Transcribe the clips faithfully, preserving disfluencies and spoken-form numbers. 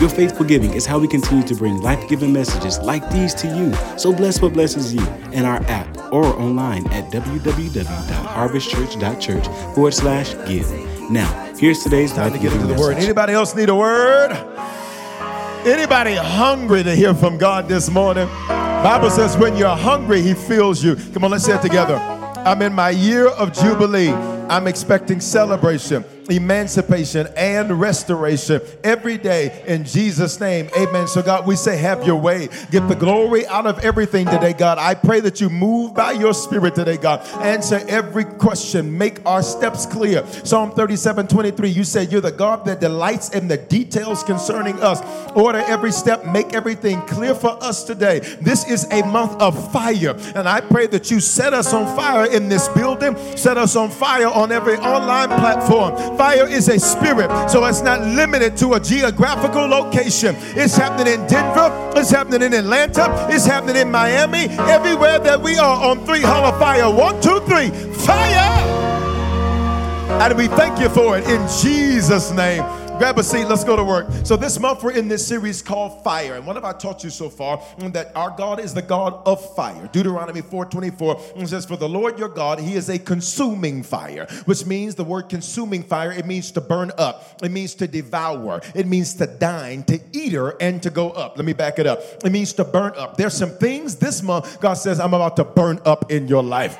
Your faithful giving is how we continue to bring life-giving messages like these to you. So bless what blesses you in our app or online at w w w dot harvest church dot church forward slash give. Now, here's today's time to get into the word. Anybody else need a word? Anybody hungry to hear from God this morning? Bible says when you're hungry, he fills you. Come on, let's say it together. I'm in my year of Jubilee. I'm expecting celebration, emancipation, and restoration every day in Jesus' name. Amen. So, God, we say have your way. Get the glory out of everything today, God. I pray that you move by your spirit today, God. Answer every question. Make our steps clear. Psalm thirty-seven twenty-three, you said you're the God that delights in the details concerning us. Order every step. Make everything clear for us today. This is a month of fire, and I pray that you set us on fire in this building. Set us on fire on on every online platform. Fire is a spirit, so it's not limited to a geographical location. It's happening in Denver, it's happening in Atlanta, it's happening in Miami, everywhere that we are on three, holler fire. One, two, three, fire! And we thank you for it in Jesus' name. Grab a seat. Let's go to work. So this month we're in this series called Fire. And what have I taught you so far? That our God is the God of fire. Deuteronomy four twenty-four says, for the Lord your God, he is a consuming fire, which means the word consuming fire, it means to burn up. It means to devour. It means to dine, to eater, and to go up. Let me back it up. It means to burn up. There's some things this month God says, I'm about to burn up in your life.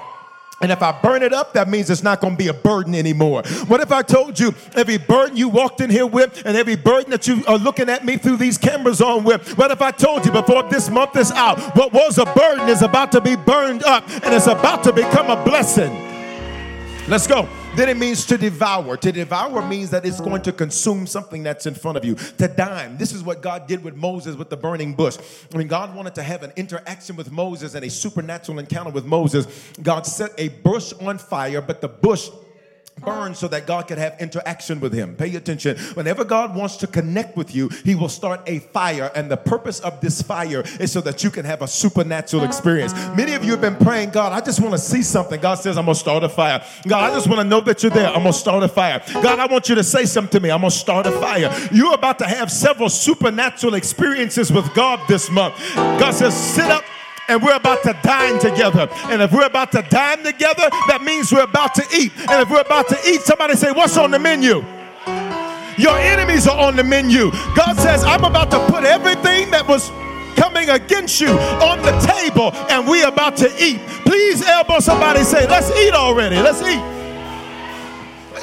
And if I burn it up, that means it's not going to be a burden anymore. What if I told you every burden you walked in here with and every burden that you are looking at me through these cameras on with? What if I told you before this month is out, what was a burden is about to be burned up and it's about to become a blessing? Let's go. Then it means to devour. To devour means that it's going to consume something that's in front of you. To dine. This is what God did with Moses with the burning bush. When God wanted to have an interaction with Moses and a supernatural encounter with Moses, God set a bush on fire, but the bush burn so that God could have interaction with him. Pay attention. Whenever God wants to connect with you, he will start a fire, and the purpose of this fire is so that you can have a supernatural experience. Many of you have been praying, God, I just want to see something. God says, I'm going to start a fire. God, I just want to know that you're there. I'm going to start a fire. God, I want you to say something to me. I'm going to start a fire. You're about to have several supernatural experiences with God this month. God says, sit up. And we're about to dine together. And if we're about to dine together, that means we're about to eat. And if we're about to eat, somebody say, what's on the menu? Your enemies are on the menu. God says, I'm about to put everything that was coming against you on the table, and we're about to eat. Please elbow somebody, say, let's eat already. Let's eat.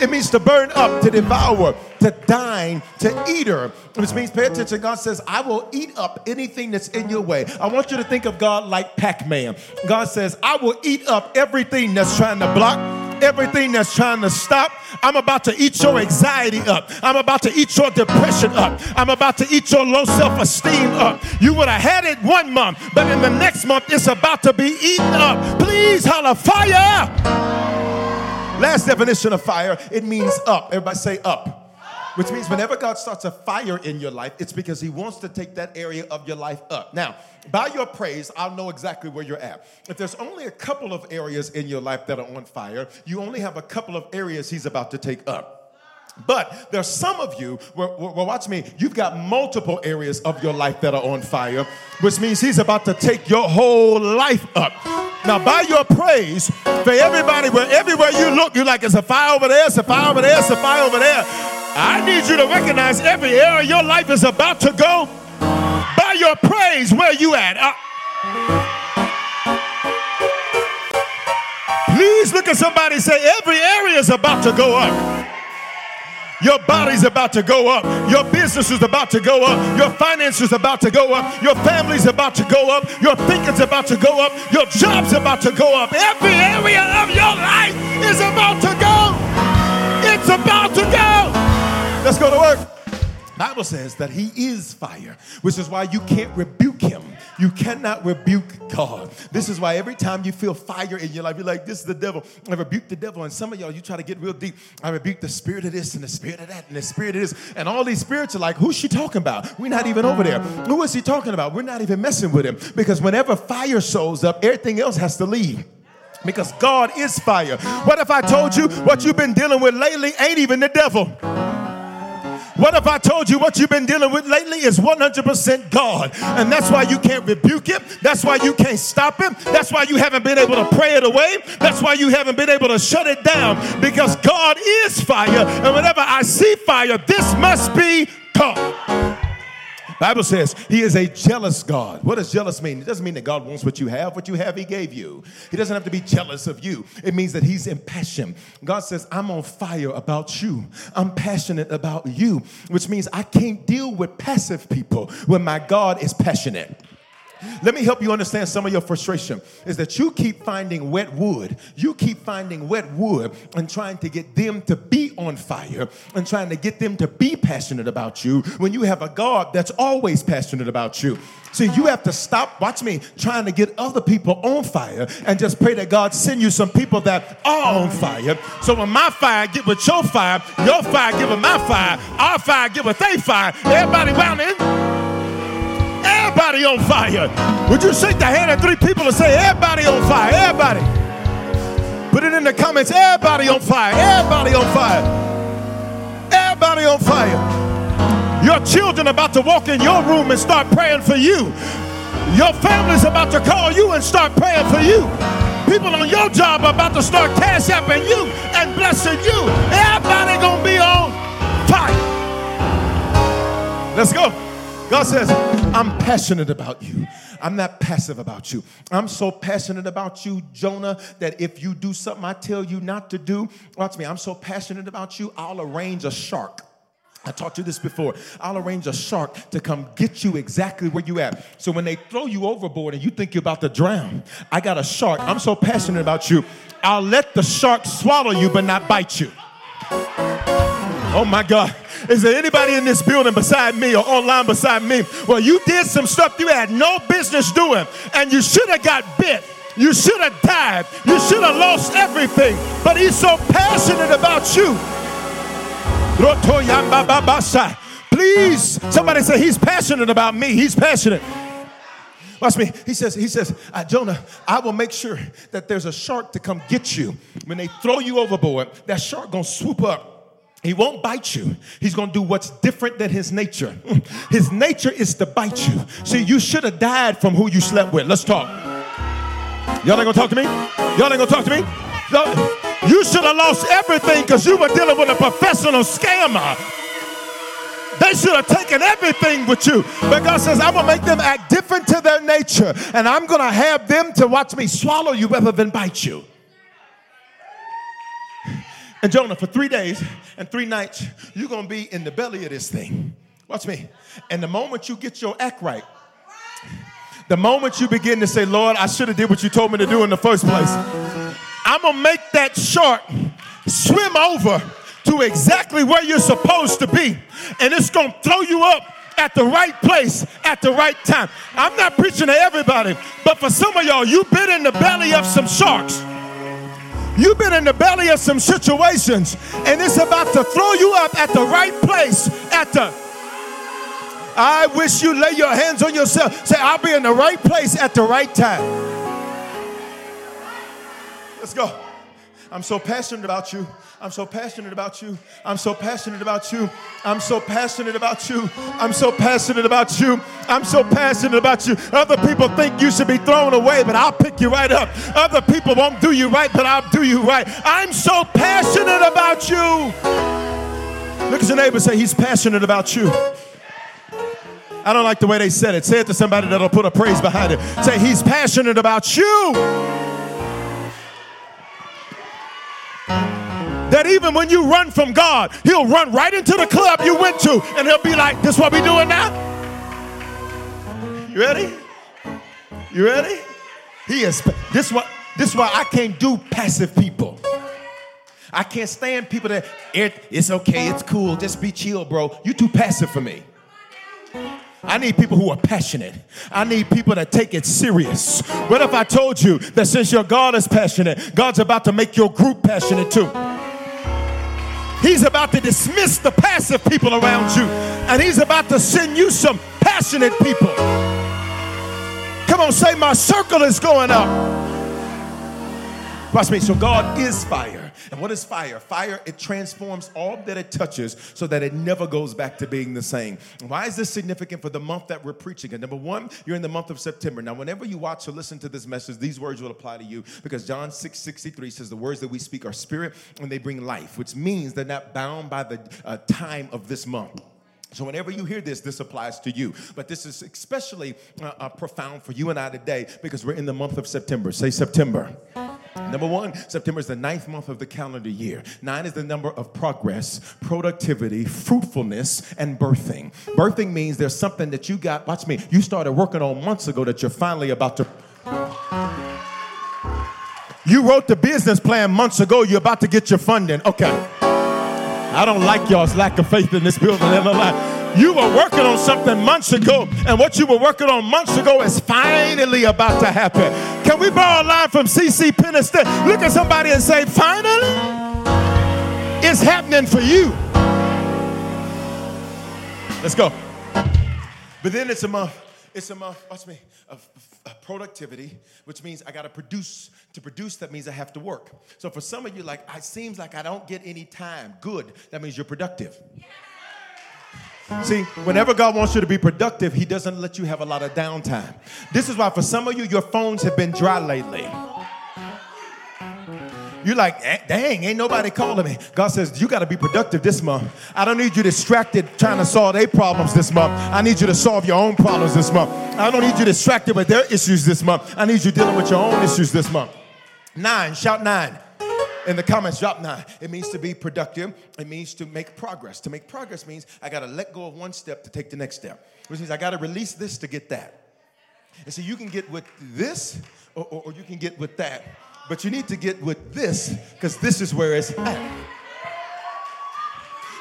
It means to burn up, to devour, to dine, to eater, which means pay attention. God says, I will eat up anything that's in your way. I want you to think of God like Pac-Man. God says, I will eat up everything that's trying to block, up everything that's trying to stop. I'm about to eat your anxiety up. I'm about to eat your depression up. I'm about to eat your low self-esteem up. You would have had it one month, but in the next month, it's about to be eaten up. Please holler fire. Last definition of fire, it means up. Everybody say up. Which means whenever God starts a fire in your life, it's because he wants to take that area of your life up. Now, by your praise, I'll know exactly where you're at. If there's only a couple of areas in your life that are on fire, you only have a couple of areas he's about to take up. But there's some of you, well, watch me, you've got multiple areas of your life that are on fire, which means he's about to take your whole life up. Now, by your praise, for everybody, where everywhere you look, you're like, it's a fire over there, it's a fire over there, it's a fire over there. I need you to recognize every area your life is about to go. By your praise, where you at? Uh, please look at somebody and say, every area is about to go up. Your body's about to go up. Your business is about to go up. Your finances is about to go up. Your family's about to go up. Your thinking's about to go up. Your job's about to go up. Every area of your life is about to go. It's about to go. Let's go to work. The Bible says that he is fire, which is why you can't rebuke him. You cannot rebuke God. This is why every time you feel fire in your life, you're like, this is the devil. I rebuke the devil. And some of y'all, you try to get real deep. I rebuke the spirit of this and the spirit of that and the spirit of this. And all these spirits are like, who's she talking about? We're not even over there. Who is he talking about? We're not even messing with him. Because whenever fire shows up, everything else has to leave. Because God is fire. What if I told you what you've been dealing with lately ain't even the devil? What if I told you what you've been dealing with lately is one hundred percent God? And that's why you can't rebuke it. That's why you can't stop it. That's why you haven't been able to pray it away. That's why you haven't been able to shut it down. Because God is fire. And whenever I see fire, this must be God. Bible says he is a jealous God. What does jealous mean? It doesn't mean that God wants what you have. What you have, he gave you. He doesn't have to be jealous of you. It means that he's impassioned. God says, I'm on fire about you. I'm passionate about you, which means I can't deal with passive people when my God is passionate. Let me help you understand some of your frustration is that you keep finding wet wood. You keep finding wet wood and trying to get them to be on fire and trying to get them to be passionate about you when you have a God that's always passionate about you. So you have to stop, watch me, trying to get other people on fire and just pray that God send you some people that are on fire. So when my fire get with your fire, your fire get with my fire, our fire get with their fire, everybody wound in. Everybody on fire. Would you shake the hand of three people and say, everybody on fire, everybody. Put it in the comments, everybody on fire, everybody on fire. Everybody on fire. Your children about to walk in your room and start praying for you. Your family's about to call you and start praying for you. People on your job are about to start cash apping you and blessing you. Everybody gonna be on fire. Let's go. God says, I'm passionate about you. I'm not passive about you. I'm so passionate about you, Jonah, that if you do something I tell you not to do, watch me, I'm so passionate about you, I'll arrange a shark. I taught you this before. I'll arrange a shark to come get you exactly where you at. So when they throw you overboard and you think you're about to drown, I got a shark. I'm so passionate about you. I'll let the shark swallow you but not bite you. Oh, my God. Is there anybody in this building beside me or online beside me? Well, you did some stuff you had no business doing, and you should have got bit. You should have died. You should have lost everything. But he's so passionate about you. Please, somebody say, he's passionate about me. He's passionate. Watch me. He says, he says, uh, Jonah, I will make sure that there's a shark to come get you. When they throw you overboard, that shark going to swoop up. He won't bite you. He's going to do what's different than his nature. His nature is to bite you. See, you should have died from who you slept with. Let's talk. Y'all ain't going to talk to me? Y'all ain't going to talk to me? No. You should have lost everything because you were dealing with a professional scammer. They should have taken everything with you. But God says, I'm going to make them act different to their nature. And I'm going to have them to watch me swallow you rather than bite you. And Jonah, for three days and three nights, you're going to be in the belly of this thing. Watch me. And the moment you get your act right, the moment you begin to say, Lord, I should have did what you told me to do in the first place. I'm going to make that shark swim over to exactly where you're supposed to be. And it's going to throw you up at the right place at the right time. I'm not preaching to everybody, but for some of y'all, you've been in the belly of some sharks. You've been in the belly of some situations, and it's about to throw you up at the right place at the... I wish you lay your hands on yourself. Say, I'll be in the right place at the right time. Let's go. I'm so passionate about you. I'm so passionate about you. I'm so passionate about you. I'm so passionate about you. I'm so passionate about you. I'm so passionate about you. Other people think you should be thrown away, but I'll pick you right up. Other people won't do you right, but I'll do you right. I'm so passionate about you. Look at your neighbor and say, he's passionate about you. I don't like the way they said it. Say it to somebody that'll put a praise behind it. Say, he's passionate about you. That even when you run from God, he'll run right into the club you went to, and he'll be like, this is what we doing now? You ready? You ready? He is, this is why, this is why I can't do passive people. I can't stand people that, it, it's okay, it's cool, just be chill, bro. You too passive for me. I need people who are passionate. I need people that take it serious. What if I told you that since your God is passionate, God's about to make your group passionate too? He's about to dismiss the passive people around you, and he's about to send you some passionate people. Come on, say, my circle is going up. Watch me. So God is fire. And what is fire? Fire, it transforms all that it touches so that it never goes back to being the same. Why is this significant for the month that we're preaching? And number one, you're in the month of September. Now, whenever you watch or listen to this message, these words will apply to you because John six sixty-three says the words that we speak are spirit and they bring life, which means they're not bound by the uh, time of this month. So whenever you hear this, this applies to you. But this is especially uh, uh, profound for you and I today because we're in the month of September. Say September. Number one, September is the ninth month of the calendar year. Nine is the number of progress, productivity, fruitfulness, and birthing. Birthing means there's something that you got, watch me, you started working on months ago that you're finally about to... You wrote the business plan months ago, you're about to get your funding. Okay. I don't like y'all's lack of faith in this building. You were working on something months ago, and what you were working on months ago is finally about to happen. Can we borrow a line from C C Penniston? Look at somebody and say, finally, it's happening for you. Let's go. But then it's a month. It's a month, watch me, of productivity, which means I got to produce. To produce, that means I have to work. So for some of you, like, it seems like I don't get any time. Good. That means you're productive. Yeah. See, whenever God wants you to be productive, he doesn't let you have a lot of downtime. This is why for some of you, your phones have been dry lately. You're like, dang, ain't nobody calling me. God says, you got to be productive this month. I don't need you distracted trying to solve their problems this month. I need you to solve your own problems this month. I don't need you distracted with their issues this month. I need you dealing with your own issues this month. Nine, shout nine. In the comments, drop nine. It means to be productive. It means to make progress. To make progress means I got to let go of one step to take the next step, which means I got to release this to get that. And so you can get with this or, or, or you can get with that, but you need to get with this because this is where it's at.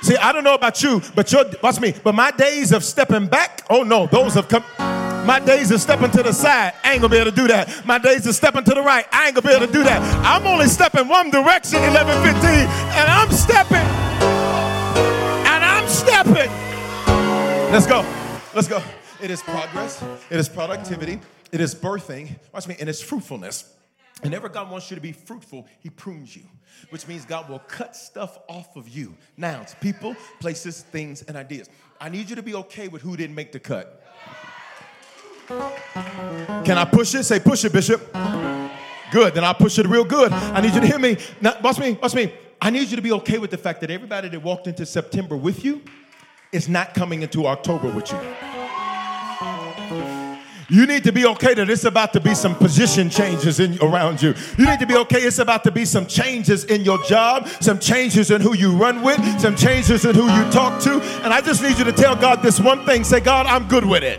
See, I don't know about you, but your, watch me, but my days of stepping back, oh no, those have come. My days of stepping to the side, I ain't gonna be able to do that. My days of stepping to the right, I ain't gonna be able to do that. I'm only stepping one direction, eleven fifteen, and I'm stepping, and I'm stepping. Let's go, let's go. It is progress, it is productivity, it is birthing, watch me, and it's fruitfulness. Whenever God wants you to be fruitful, he prunes you, which means God will cut stuff off of you. Nouns, people, places, things, and ideas. I need you to be okay with who didn't make the cut. Can I push it? Say, push it, Bishop. Good. Then I'll push it real good. I need you to hear me. Now, watch me. Watch me. I need you to be okay with the fact that everybody that walked into September with you is not coming into October with you. You need to be okay that it's about to be some position changes in around you. You need to be okay it's about to be some changes in your job, some changes in who you run with, some changes in who you talk to. And I just need you to tell God this one thing. Say, God, I'm good with it.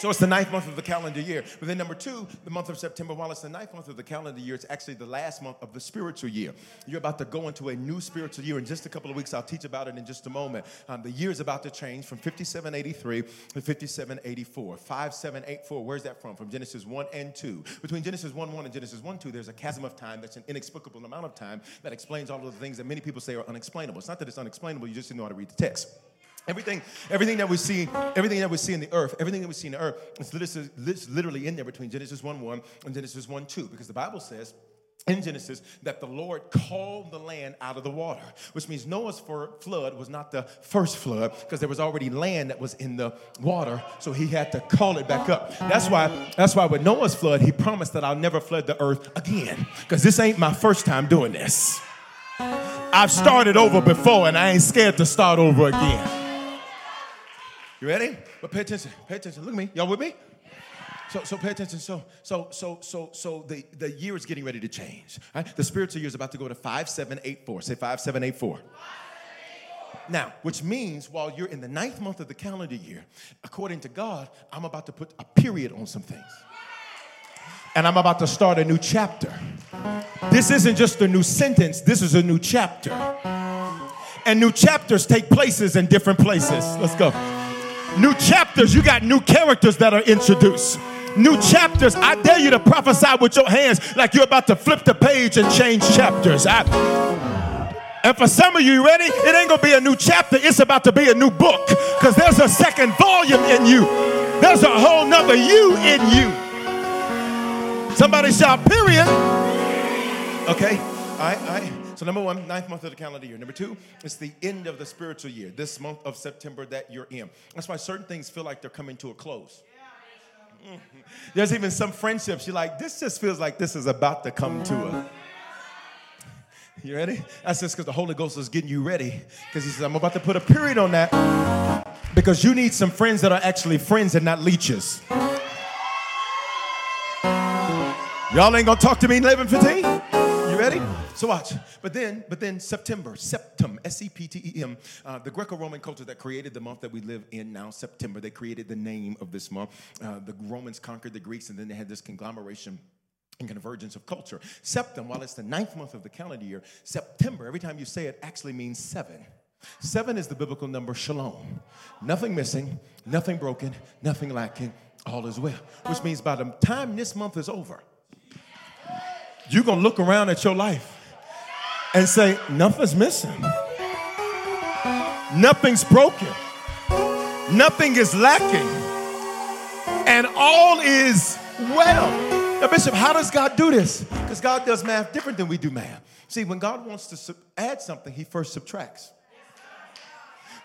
So it's the ninth month of the calendar year. But then number two, the month of September, while it's the ninth month of the calendar year, it's actually the last month of the spiritual year. You're about to go into a new spiritual year. In just a couple of weeks, I'll teach about it in just a moment. Um, the year's about to change from fifty-seven eighty-three to fifty-seven eighty-four. fifty-seven eighty-four, where's that from? From Genesis one and two. Between Genesis one one and Genesis one two, there's a chasm of time that's an inexplicable amount of time that explains all of the things that many people say are unexplainable. It's not that it's unexplainable, you just didn't know how to read the text. Everything, everything that we see, everything that we see in the earth, everything that we see in the earth, it's literally in there between Genesis one one and Genesis one two, because the Bible says in Genesis that the Lord called the land out of the water, which means Noah's flood was not the first flood, because there was already land that was in the water, so he had to call it back up. That's why, that's why with Noah's flood, he promised that I'll never flood the earth again, because this ain't my first time doing this. I've started over before, and I ain't scared to start over again. You ready? But pay attention. Pay attention. Look at me. Y'all with me? So, so pay attention. So, so, so, so, so the, the year is getting ready to change. Right? The spiritual year is about to go to five seven eight four. Say five seven eight four. Now, which means while you're in the ninth month of the calendar year, according to God, I'm about to put a period on some things. And I'm about to start a new chapter. This isn't just a new sentence. This is a new chapter. And new chapters take places in different places. Let's go. New chapters, you got new characters that are introduced. New chapters, I dare you to prophesy with your hands like you're about to flip the page and change chapters. I, and for some of you, you ready? It ain't gonna be a new chapter, it's about to be a new book, because there's a second volume in you. There's a whole nother you in you. Somebody shout, period. Okay, all right, all right. So number one, ninth month of the calendar year. Number two, it's the end of the spiritual year, this month of September that you're in. That's why certain things feel like they're coming to a close. Mm-hmm. There's even some friendships. You're like, this just feels like this is about to come to a... You ready? That's just because the Holy Ghost is getting you ready. Because he says, I'm about to put a period on that. Because you need some friends that are actually friends and not leeches. Y'all ain't going to talk to me in eleven fifteen? You ready? So watch, but then, but then September, septem, S E P T E M, uh, the Greco-Roman culture that created the month that we live in now, September, they created the name of this month. Uh, the Romans conquered the Greeks, and then they had this conglomeration and convergence of culture. Septem, while it's the ninth month of the calendar year, September, every time you say it, actually means seven. Seven is the biblical number shalom. Nothing missing, nothing broken, nothing lacking, all is well. Which means by the time this month is over, you're going to look around at your life and say, nothing's missing. Nothing's broken. Nothing is lacking. And all is well. Now, Bishop, how does God do this? Because God does math different than we do math. See, when God wants to sub- add something, he first subtracts.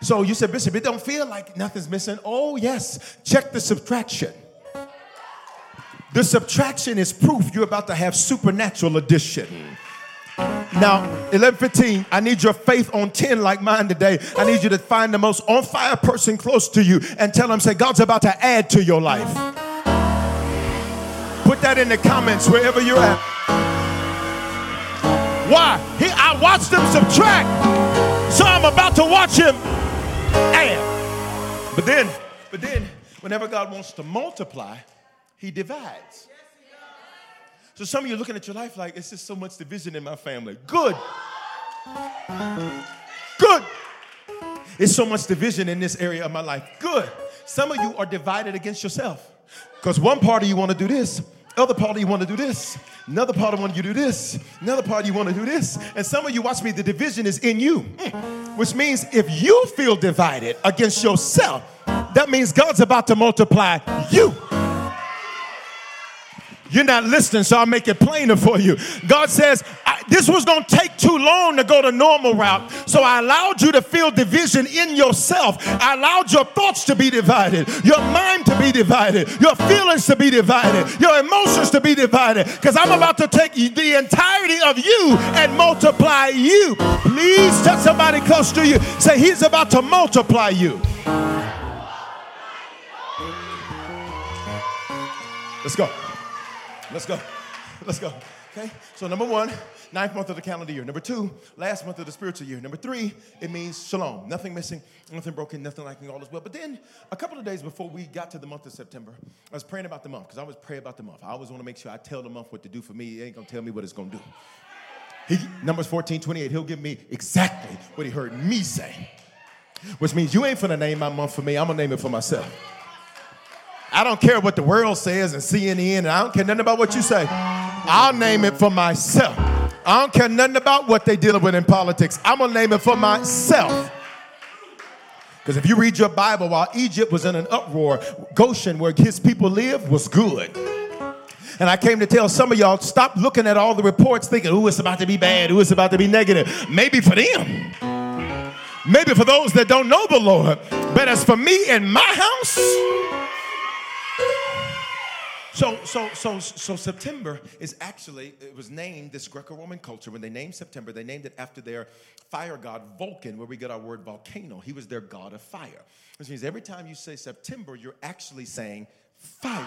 So you said, Bishop, it don't feel like nothing's missing. Oh, yes. Check the subtraction. The subtraction is proof you're about to have supernatural addition. Now, eleven fifteen, I need your faith on ten like mine today. I need you to find the most on-fire person close to you and tell them, say, God's about to add to your life. Put that in the comments wherever you're at. Why? He, I watched him subtract, so I'm about to watch him add. But then, but then, whenever God wants to multiply, he divides. So some of you are looking at your life like, it's just so much division in my family. Good. Good. It's so much division in this area of my life. Good. Some of you are divided against yourself. Because one part of you want to do this. Other part of you want to do this. Another part of you want to do this. Another part of you want to do this. And some of you, watch me, the division is in you. Which means if you feel divided against yourself, that means God's about to multiply you. You're not listening, so I'll make it plainer for you. God says, I, this was going to take too long to go the normal route, so I allowed you to feel division in yourself. I allowed your thoughts to be divided, your mind to be divided, your feelings to be divided, your emotions to be divided, because I'm about to take the entirety of you and multiply you. Please tell somebody close to you, say, he's about to multiply you. Let's go. Let's go. Let's go. Okay? So number one, ninth month of the calendar year. Number two, last month of the spiritual year. Number three, it means shalom. Nothing missing, nothing broken, nothing lacking, all is well. But then a couple of days before we got to the month of September, I was praying about the month because I always pray about the month. I always want to make sure I tell the month what to do for me. It ain't going to tell me what it's going to do. He, Numbers fourteen twenty-eight, he'll give me exactly what he heard me say, which means you ain't finna name my month for me. I'm going to name it for myself. I don't care what the world says and C N N, and I don't care nothing about what you say. I'll name it for myself. I don't care nothing about what they dealing with in politics. I'm going to name it for myself. Because if you read your Bible, while Egypt was in an uproar, Goshen, where his people lived, was good. And I came to tell some of y'all, stop looking at all the reports thinking, ooh, it's about to be bad, ooh, it's about to be negative. Maybe for them. Maybe for those that don't know the Lord. But as for me and my house. So, so, so, so September is actually, it was named this Greco-Roman culture. When they named September, they named it after their fire god, Vulcan, where we get our word volcano. He was their god of fire. Which means every time you say September, you're actually saying fire.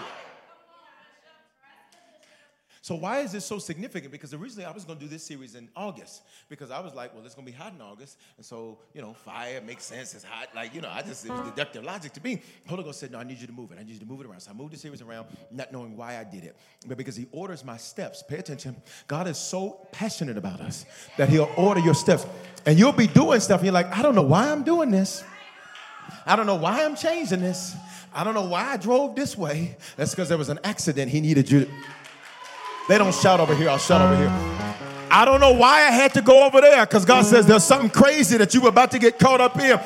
So why is this so significant? Because originally I was going to do this series in August because I was like, well, it's going to be hot in August. And so, you know, fire makes sense. It's hot. Like, you know, I just, it was deductive logic to me. Holy Ghost said, no, I need you to move it. I need you to move it around. So I moved the series around not knowing why I did it. But because he orders my steps. Pay attention. God is so passionate about us that he'll order your steps. And you'll be doing stuff and you're like, I don't know why I'm doing this. I don't know why I'm changing this. I don't know why I drove this way. That's because there was an accident. He needed you to... They don't shout over here. I'll shout over here. I don't know why I had to go over there because God says there's something crazy that you were about to get caught up in.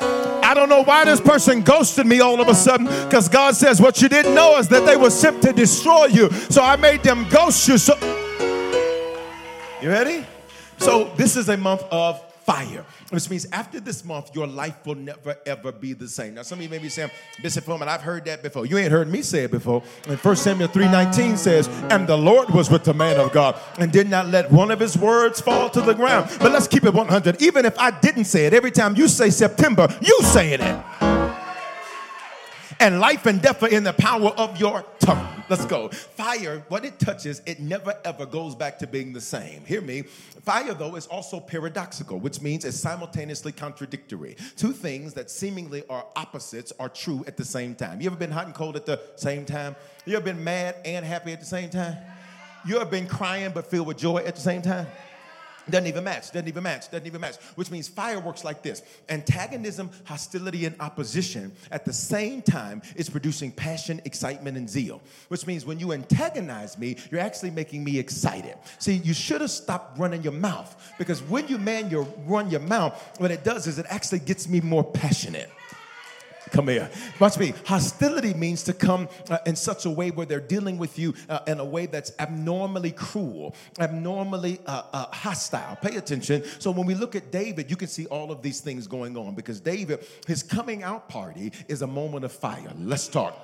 I don't know why this person ghosted me all of a sudden because God says what you didn't know is that they were sent to destroy you. So I made them ghost you. So you ready? So this is a month of fire, which means after this month, your life will never, ever be the same. Now, some of you may be saying, Bishop Foreman, I've heard that before. You ain't heard me say it before. And First Samuel three nineteen says, and the Lord was with the man of God and did not let one of his words fall to the ground. But let's keep it one hundred. Even if I didn't say it, every time you say September, you saying it. And life and death are in the power of your tongue. Let's go. Fire, what it touches, it never, ever goes back to being the same. Hear me. Fire, though, is also paradoxical, which means it's simultaneously contradictory. Two things that seemingly are opposites are true at the same time. You ever been hot and cold at the same time? You ever been mad and happy at the same time? You ever been crying but filled with joy at the same time? Doesn't even match, doesn't even match, doesn't even match, which means fire works like this. Antagonism, hostility, and opposition at the same time is producing passion, excitement, and zeal, which means when you antagonize me, you're actually making me excited. See, you should have stopped running your mouth because when you man your, run your mouth, what it does is it actually gets me more passionate. Come here. Watch me. Hostility means to come uh, in such a way where they're dealing with you uh, in a way that's abnormally cruel, abnormally uh, uh, hostile. Pay attention. So when we look at David, you can see all of these things going on because David, his coming out party is a moment of fire. Let's talk.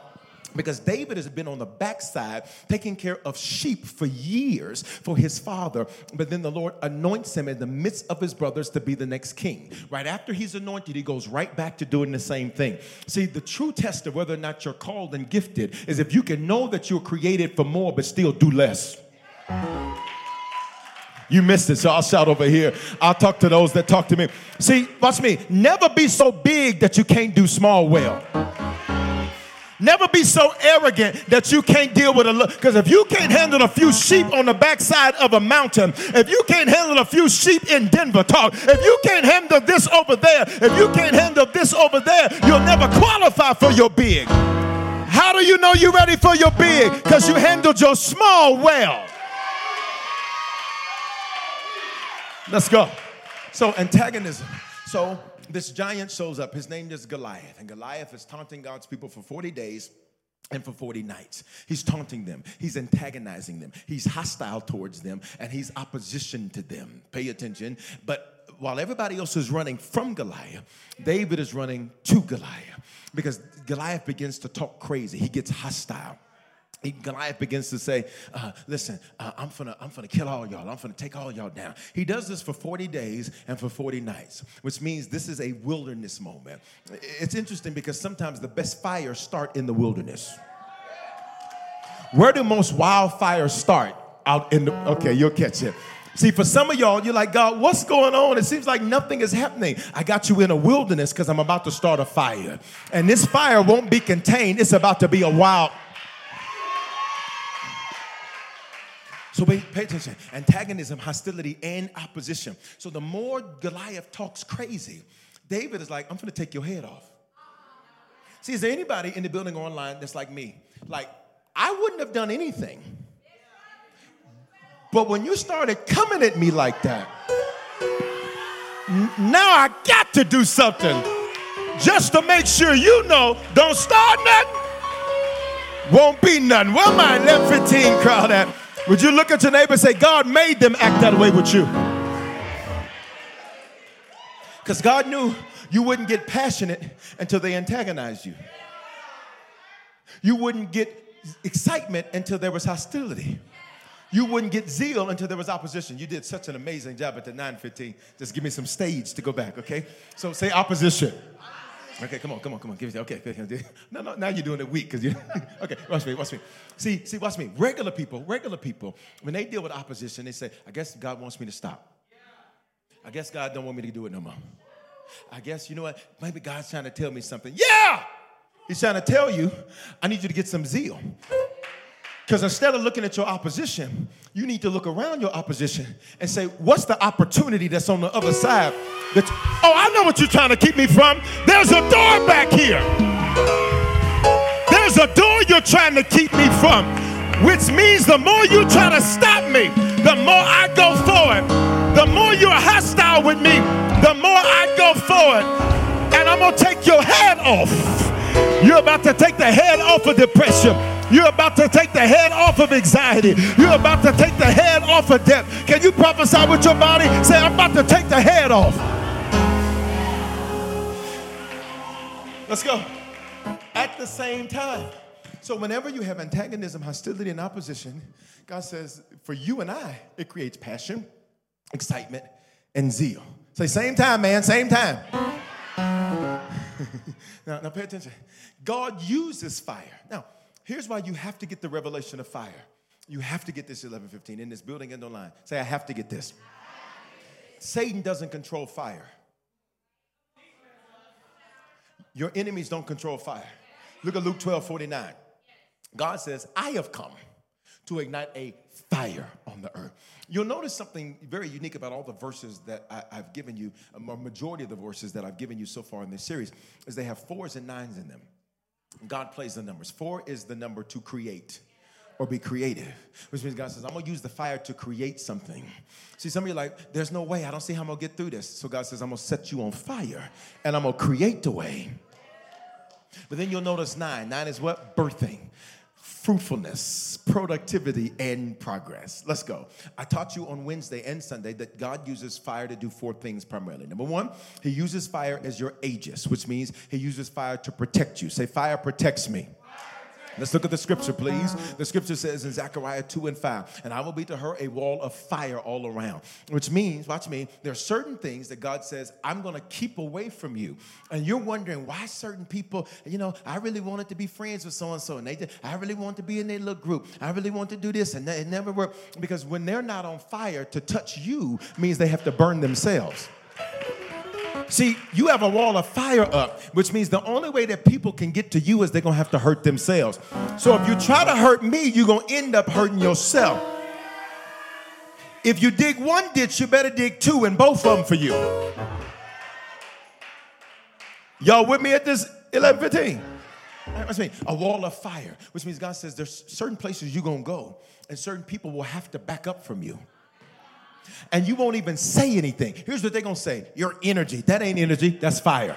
Because David has been on the backside taking care of sheep for years for his father. But then the Lord anoints him in the midst of his brothers to be the next king. Right after he's anointed, he goes right back to doing the same thing. See, the true test of whether or not you're called and gifted is if you can know that you're created for more but still do less. You missed it, so I'll shout over here. I'll talk to those that talk to me. See, watch me. Never be so big that you can't do small well. Never be so arrogant that you can't deal with a look. Because if you can't handle a few sheep on the backside of a mountain, if you can't handle a few sheep in Denver, talk. If you can't handle this over there, if you can't handle this over there, you'll never qualify for your big. How do you know you're ready for your big? Because you handled your small well. Let's go. So antagonism. So this giant shows up. His name is Goliath, and Goliath is taunting God's people for forty days and for forty nights. He's taunting them. He's antagonizing them. He's hostile towards them, and he's opposition to them. Pay attention. But while everybody else is running from Goliath, David is running to Goliath because Goliath begins to talk crazy. He gets hostile. He, Goliath begins to say, uh, listen, uh, I'm finna, I'm finna kill all y'all. I'm finna take all y'all down. He does this for forty days and for forty nights, which means this is a wilderness moment. It's interesting because sometimes the best fires start in the wilderness. Where do most wildfires start? Out in the, okay, you'll catch it. See, for some of y'all, you're like, God, what's going on? It seems like nothing is happening. I got you in a wilderness because I'm about to start a fire. And this fire won't be contained. It's about to be a wild. So pay attention. Antagonism, hostility, and opposition. So the more Goliath talks crazy, David is like, I'm going to take your head off. See, is there anybody in the building or online that's like me? Like, I wouldn't have done anything. But when you started coming at me like that, n- now I got to do something just to make sure you know, don't start nothing, won't be nothing. Where my eleven fifteen crowd at? Would you look at your neighbor and say, God made them act that way with you? Because God knew you wouldn't get passionate until they antagonized you. You wouldn't get excitement until there was hostility. You wouldn't get zeal until there was opposition. You did such an amazing job at the nine fifteen. Just give me some stage to go back, okay? So say opposition. Okay, come on, come on, come on. Give it. Okay, no, no. Now you're doing it weak because you. Okay, watch me, watch me. See, see, watch me. Regular people, regular people. When they deal with opposition, they say, "I guess God wants me to stop. I guess God don't want me to do it no more. I guess you know what? Maybe God's trying to tell me something. Yeah, He's trying to tell you. I need you to get some zeal." Because instead of looking at your opposition, you need to look around your opposition and say, what's the opportunity that's on the other side? That's, oh, I know what you're trying to keep me from. There's a door back here. There's a door you're trying to keep me from, which means the more you try to stop me, the more I go forward. The more you're hostile with me, the more I go forward. And I'm going to take your head off. You're about to take the head off of depression. You're about to take the head off of anxiety. You're about to take the head off of death. Can you prophesy with your body? Say, I'm about to take the head off. Let's go. At the same time. So whenever you have antagonism, hostility, and opposition, God says, for you and I, it creates passion, excitement, and zeal. Say, same time, man, same time. now, now pay attention. God uses fire. Now, here's why you have to get the revelation of fire. You have to get this eleven fifteen in this building and online. Say, I have to get this. Satan doesn't control fire. Your enemies don't control fire. Look at Luke twelve forty-nine. God says, I have come to ignite a fire on the earth. You'll notice something very unique about all the verses that I, I've given you. A majority of the verses that I've given you so far in this series is they have fours and nines in them. God plays the numbers. Four is the number to create or be creative, which means God says, I'm going to use the fire to create something. See, some of you are like, there's no way. I don't see how I'm going to get through this. So God says, I'm going to set you on fire, and I'm going to create the way. But then you'll notice nine. Nine is what? Birthing, fruitfulness, productivity, and progress. Let's go. I taught you on Wednesday and Sunday that God uses fire to do four things primarily. Number one, He uses fire as your aegis, which means He uses fire to protect you. Say, fire protects me. Let's look at the scripture, please. The scripture says in Zechariah two and five, and I will be to her a wall of fire all around, which means, watch me, there are certain things that God says, I'm going to keep away from you. And you're wondering why certain people, you know, I really wanted to be friends with so-and-so, and they did, I really wanted to be in their little group. I really want to do this, and it never worked. Because when they're not on fire, to touch you means they have to burn themselves. See, you have a wall of fire up, which means the only way that people can get to you is they're going to have to hurt themselves. So if you try to hurt me, you're going to end up hurting yourself. If you dig one ditch, you better dig two, and both of them for you. Y'all with me at this eleven fifteen? That's me. A wall of fire, which means God says there's certain places you're going to go, and certain people will have to back up from you. And you won't even say anything. Here's what they're going to say. Your energy. That ain't energy. That's fire.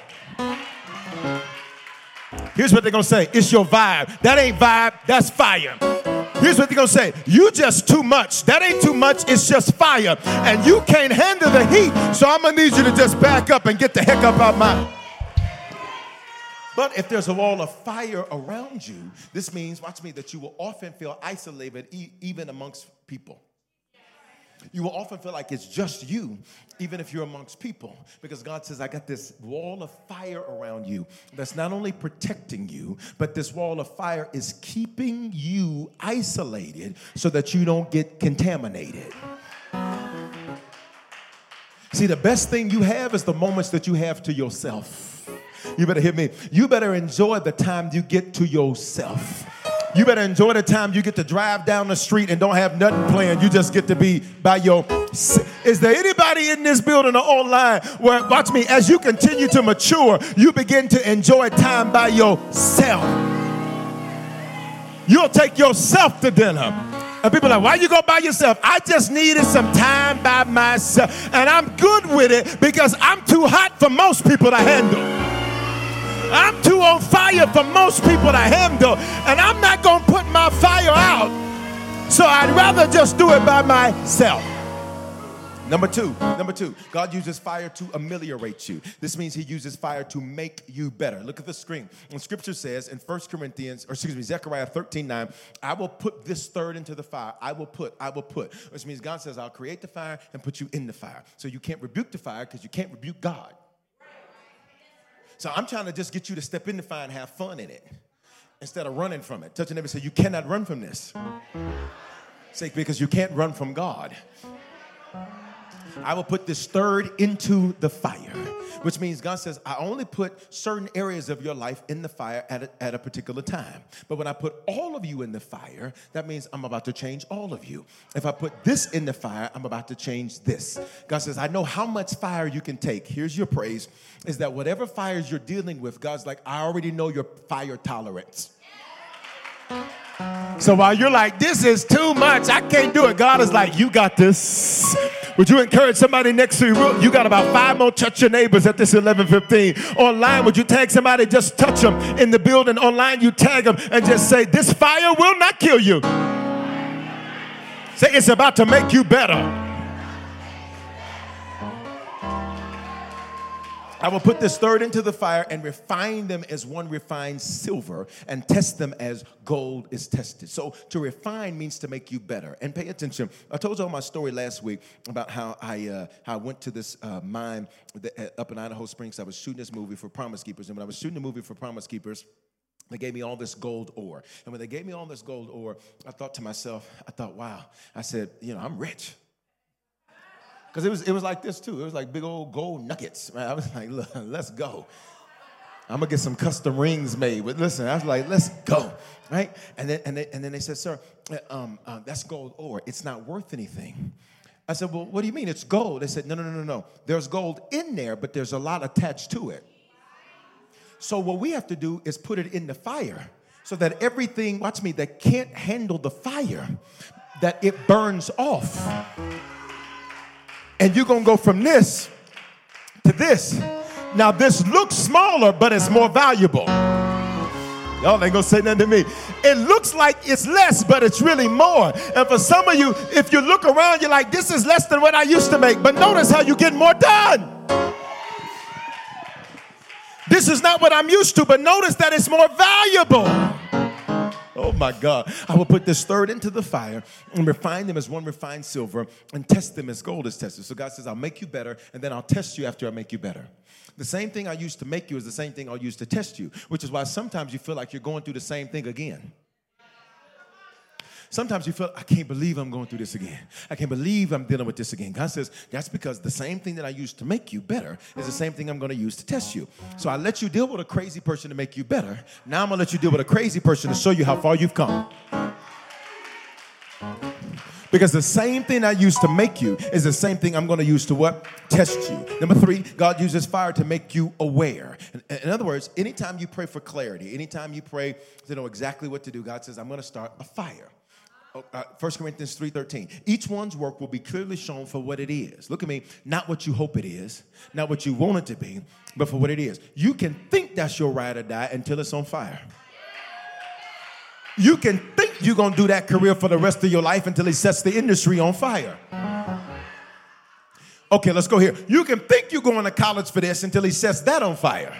Here's what they're going to say. It's your vibe. That ain't vibe. That's fire. Here's what they're going to say. You just too much. That ain't too much. It's just fire. And you can't handle the heat. So I'm going to need you to just back up and get the heck up out my. But if there's a wall of fire around you, this means, watch me, that you will often feel isolated e- even amongst people. You will often feel like it's just you, even if you're amongst people, because God says, I got this wall of fire around you that's not only protecting you, but this wall of fire is keeping you isolated so that you don't get contaminated. See, the best thing you have is the moments that you have to yourself. You better hear me. You better enjoy the time you get to yourself. You better enjoy the time you get to drive down the street and don't have nothing planned. You just get to be by your... Is there anybody in this building or online where, watch me, as you continue to mature, you begin to enjoy time by yourself? You'll take yourself to dinner. And people are like, why you go by yourself? I just needed some time by myself. And I'm good with it because I'm too hot for most people to handle. I'm too on fire for most people to handle. And I'm not going to put my fire out. So I'd rather just do it by myself. Number two, number two, God uses fire to ameliorate you. This means he uses fire to make you better. Look at the screen. And scripture says in First Corinthians, or excuse me, Zechariah thirteen nine, I will put this third into the fire. I will put, I will put. Which means God says, I'll create the fire and put you in the fire. So you can't rebuke the fire because you can't rebuke God. So I'm trying to just get you to step in the fire and have fun in it instead of running from it. Touch your neighbor and say, you cannot run from this. Say, because you can't run from God. I will put this third into the fire, which means God says, I only put certain areas of your life in the fire at a, at a particular time. But when I put all of you in the fire, that means I'm about to change all of you. If I put this in the fire, I'm about to change this. God says, I know how much fire you can take. Here's your praise, is that whatever fires you're dealing with, God's like, I already know your fire tolerance. So while you're like, this is too much, I can't do it, God is like, you got this. Would you encourage somebody next to you? You got about five more touch your neighbors at this eleven fifteen. Online, would you tag somebody? Just touch them in the building. Online, you tag them and just say, this fire will not kill you. Say, it's about to make you better. I will put this third into the fire and refine them as one refines silver and test them as gold is tested. So to refine means to make you better. And pay attention. I told you all my story last week about how I uh, how I went to this uh, mine up in Idaho Springs. I was shooting this movie for Promise Keepers. And when I was shooting the movie for Promise Keepers, they gave me all this gold ore. And when they gave me all this gold ore, I thought to myself, I thought, wow. I said, you know, I'm rich. Because it was it was like this, too. It was like big old gold nuggets. Man, I was like, look, let's go. I'm going to get some custom rings made. But listen, I was like, let's go, right? And then and, they, and then they said, sir, um, uh, that's gold ore. It's not worth anything. I said, well, what do you mean? It's gold. They said, no, no, no, no, no. There's gold in there, but there's a lot attached to it. So what we have to do is put it in the fire so that everything, watch me, that can't handle the fire, that it burns off. And you're going to go from this to this. Now, this looks smaller, but it's more valuable. Y'all ain't going to say nothing to me. It looks like it's less, but it's really more. And for some of you, if you look around, you're like, this is less than what I used to make. But notice how you get more done. This is not what I'm used to, but notice that it's more valuable. Oh, my God. I will put this third into the fire and refine them as one refined silver and test them as gold is tested. So God says, I'll make you better, and then I'll test you after I make you better. The same thing I used to make you is the same thing I'll use to test you, which is why sometimes you feel like you're going through the same thing again. Sometimes you feel, I can't believe I'm going through this again. I can't believe I'm dealing with this again. God says, that's because the same thing that I used to make you better is the same thing I'm going to use to test you. So I let you deal with a crazy person to make you better. Now I'm going to let you deal with a crazy person to show you how far you've come. Because the same thing I used to make you is the same thing I'm going to use to what? Test you. Number three, God uses fire to make you aware. In, in other words, anytime you pray for clarity, anytime you pray to know exactly what to do, God says, I'm going to start a fire. Uh, First Corinthians three thirteen. Each one's work will be clearly shown for what it is. Look at me. Not what you hope it is, not what you want it to be, but for what it is. You can think that's your ride or die until it's on fire. You can think you're going to do that career for the rest of your life until it sets the industry on fire. Okay, let's go here. You can think you're going to college for this until he sets that on fire.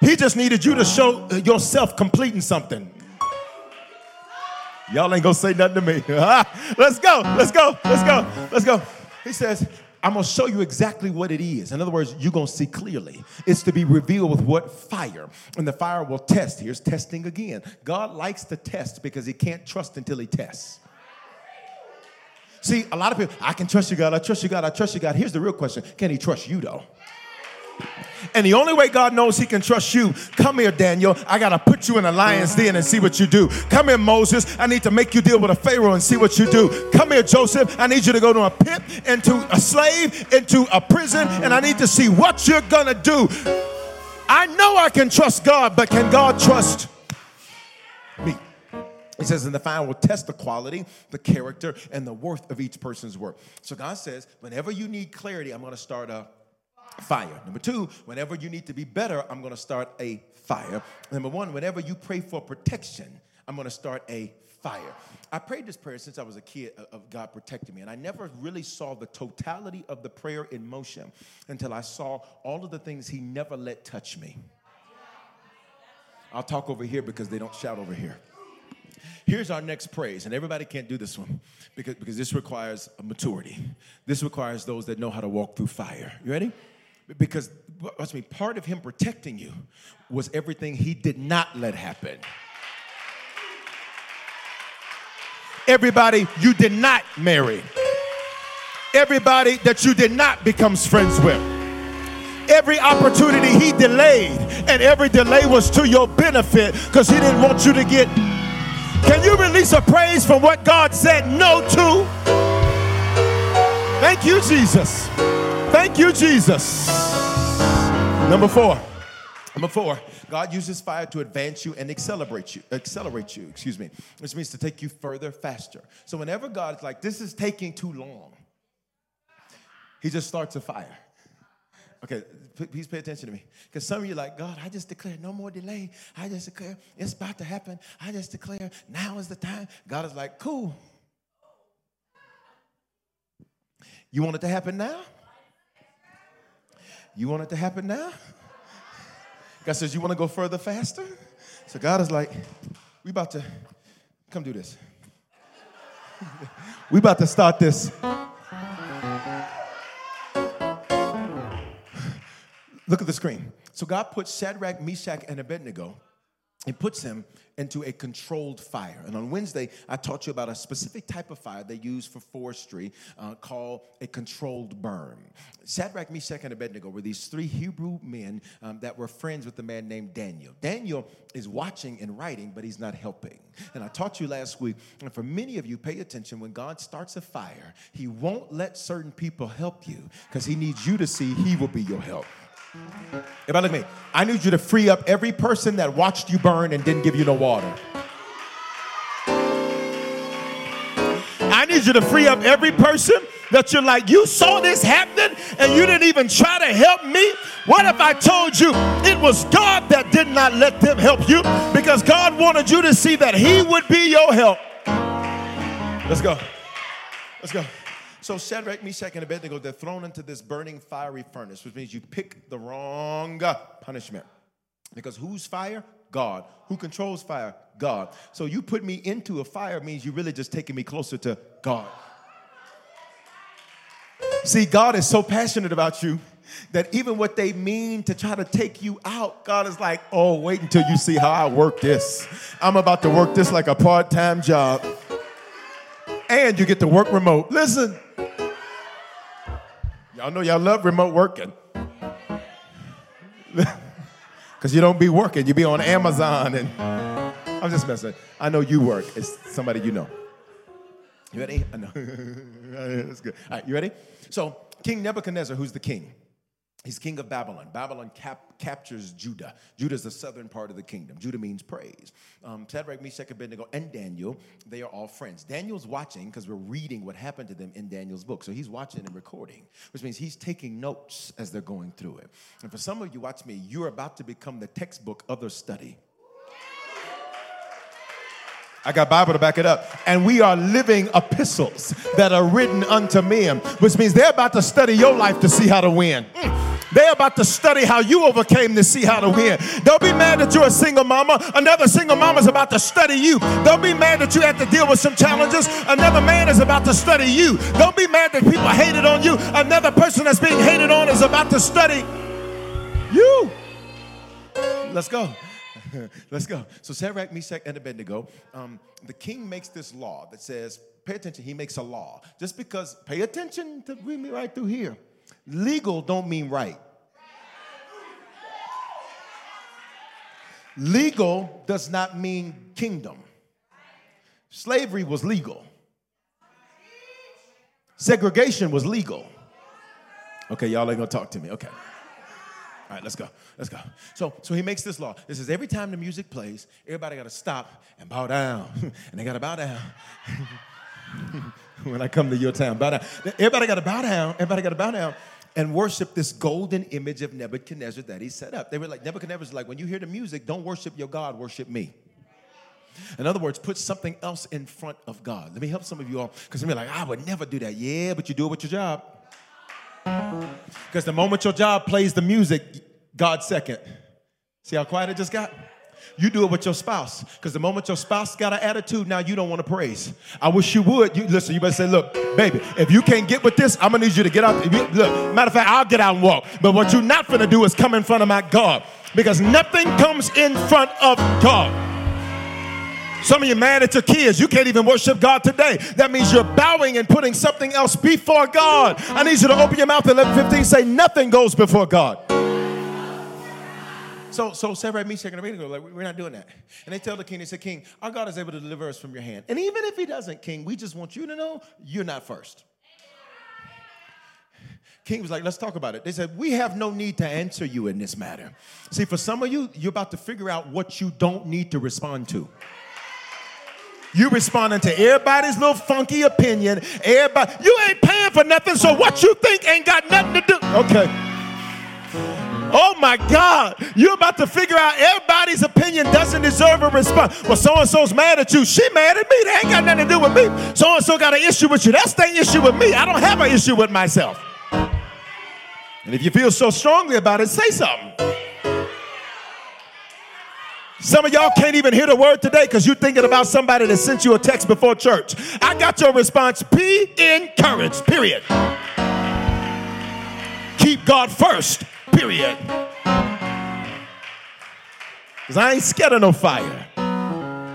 He just needed you to show yourself completing something. Y'all ain't gonna say nothing to me. Let's go, let's go, let's go, let's go. He says, I'm gonna show you exactly what it is. In other words, you're gonna see clearly. It's to be revealed with what? Fire. And the fire will test. Here's testing again. God likes to test because he can't trust until he tests. See, a lot of people, I can trust you, God. I trust you, God. I trust you, God. Here's the real question. Can he trust you, though? And the only way God knows he can trust you, come here, Daniel, I got to put you in a lion's den and see what you do. Come here, Moses, I need to make you deal with a Pharaoh and see what you do. Come here, Joseph, I need you to go to a pit, into a slave, into a prison, and I need to see what you're going to do. I know I can trust God, but can God trust me? He says, and the fire will test the quality, the character, and the worth of each person's work. So God says, whenever you need clarity, I'm going to start a fire. Number two, whenever you need to be better, I'm going to start a fire. Number one, whenever you pray for protection, I'm going to start a fire. I prayed this prayer since I was a kid of God protecting me, and I never really saw the totality of the prayer in motion until I saw all of the things he never let touch me. I'll talk over here because they don't shout over here. Here's our next praise, and everybody can't do this one because, because this requires a maturity. This requires those that know how to walk through fire. You ready? Because, watch me, part of him protecting you was everything he did not let happen. Everybody you did not marry. Everybody that you did not become friends with. Every opportunity he delayed, and every delay was to your benefit because he didn't want you to get. Can you release a praise from what God said no to? Thank you, Jesus. Thank you, Jesus. Number four. Number four. God uses fire to advance you and accelerate you. Accelerate you, excuse me. Which means to take you further, faster. So whenever God's like, this is taking too long, he just starts a fire. Okay, please pay attention to me. Because some of you are like, God, I just declare no more delay. I just declare it's about to happen. I just declare now is the time. God is like, cool. You want it to happen now? You want it to happen now? God says, you want to go further, faster? So God is like, we about to come do this. We about to start this. Look at the screen. So God puts Shadrach, Meshach, and Abednego. He puts them into a controlled fire. And on Wednesday, I taught you about a specific type of fire they use for forestry uh, called a controlled burn. Shadrach, Meshach, and Abednego were these three Hebrew men um, that were friends with a man named Daniel. Daniel is watching and writing, but he's not helping. And I taught you last week, and for many of you, pay attention. When God starts a fire, he won't let certain people help you because he needs you to see he will be your help. Everybody look at me. I need you to free up every person that watched you burn and didn't give you no water. I need you to free up every person that you're like, you saw this happening and you didn't even try to help me. What if I told you it was God that did not let them help you? Because God wanted you to see that he would be your help. Let's go. Let's go. So Shadrach, Meshach, and Abednego, they're thrown into this burning fiery furnace, which means you pick the wrong punishment. Because who's fire? God. Who controls fire? God. So you put me into a fire means you're really just taking me closer to God. See, God is so passionate about you that even what they mean to try to take you out, God is like, oh, wait until you see how I work this. I'm about to work this like a part-time job. And you get to work remote. Listen. Y'all know y'all love remote working. Because you don't be working. You be on Amazon. And I'm just messing. I know you work. It's somebody you know. You ready? I know. That's good. All right, you ready? So King Nebuchadnezzar, who's the king? He's king of Babylon. Babylon cap- captures Judah. Judah is the southern part of the kingdom. Judah means praise. Um, Shadrach, Meshach, Abednego, and Daniel, they are all friends. Daniel's watching because we're reading what happened to them in Daniel's book. So he's watching and recording, which means he's taking notes as they're going through it. And for some of you, watch me, you're about to become the textbook of their study. I got Bible to back it up. And we are living epistles that are written unto men, which means they're about to study your life to see how to win. Mm. They're about to study how you overcame to see how to win. Don't be mad that you're a single mama. Another single mama is about to study you. Don't be mad that you had to deal with some challenges. Another man is about to study you. Don't be mad that people hated on you. Another person that's being hated on is about to study you. Let's go. Let's go. So Shadrach, Meshach, and Abednego, um, the king makes this law that says Pay attention. He makes a law. Just because, pay attention to me right through here. Legal don't mean right. Legal does not mean kingdom. Slavery was legal. Segregation was legal. Okay, y'all ain't gonna talk to me. Okay. All right, let's go. Let's go. So, so he makes this law. This is every time the music plays, everybody gotta stop and bow down. And they gotta bow down. When I come to your town, bow down. Everybody gotta bow down. Everybody gotta bow down and worship this golden image of Nebuchadnezzar that he set up. They were like, Nebuchadnezzar's like, when you hear the music, don't worship your God, worship me. In other words, put something else in front of God. Let me help some of you all, because you're like, I would never do that. Yeah, but you do it with your job. Because the moment your job plays the music, God's second. See how quiet it just got? You do it with your spouse. Because the moment your spouse got an attitude, now you don't want to praise. I wish you would. You, listen, you better say, look, baby, if you can't get with this, I'm going to need you to get out. Look, matter of fact, I'll get out and walk. But what you're not going to do is come in front of my God. Because nothing comes in front of God. Some of you mad at your kids. You can't even worship God today. That means you're bowing and putting something else before God. I need you to open your mouth and let fifteen say nothing goes before God. So, so Shadrach, Meshach, and Abednego, like, we're not doing that. And they tell the king, they say, King, our God is able to deliver us from your hand. And even if he doesn't, King, we just want you to know you're not first. King was like, let's talk about it. They said, we have no need to answer you in this matter. See, for some of you, you're about to figure out what you don't need to respond to. You responding to everybody's little funky opinion. Everybody, you ain't paying for nothing, so what you think ain't got nothing to do. Okay. Oh, my God. You're about to figure out everybody's opinion doesn't deserve a response. Well, so-and-so's mad at you. She mad at me. That ain't got nothing to do with me. So-and-so got an issue with you. That's their issue with me. I don't have an issue with myself. And if you feel so strongly about it, say something. Some of y'all can't even hear the word today because you're thinking about somebody that sent you a text before church. I got your response, P, encouraged, period. Keep God first, period. Because I ain't scared of no fire.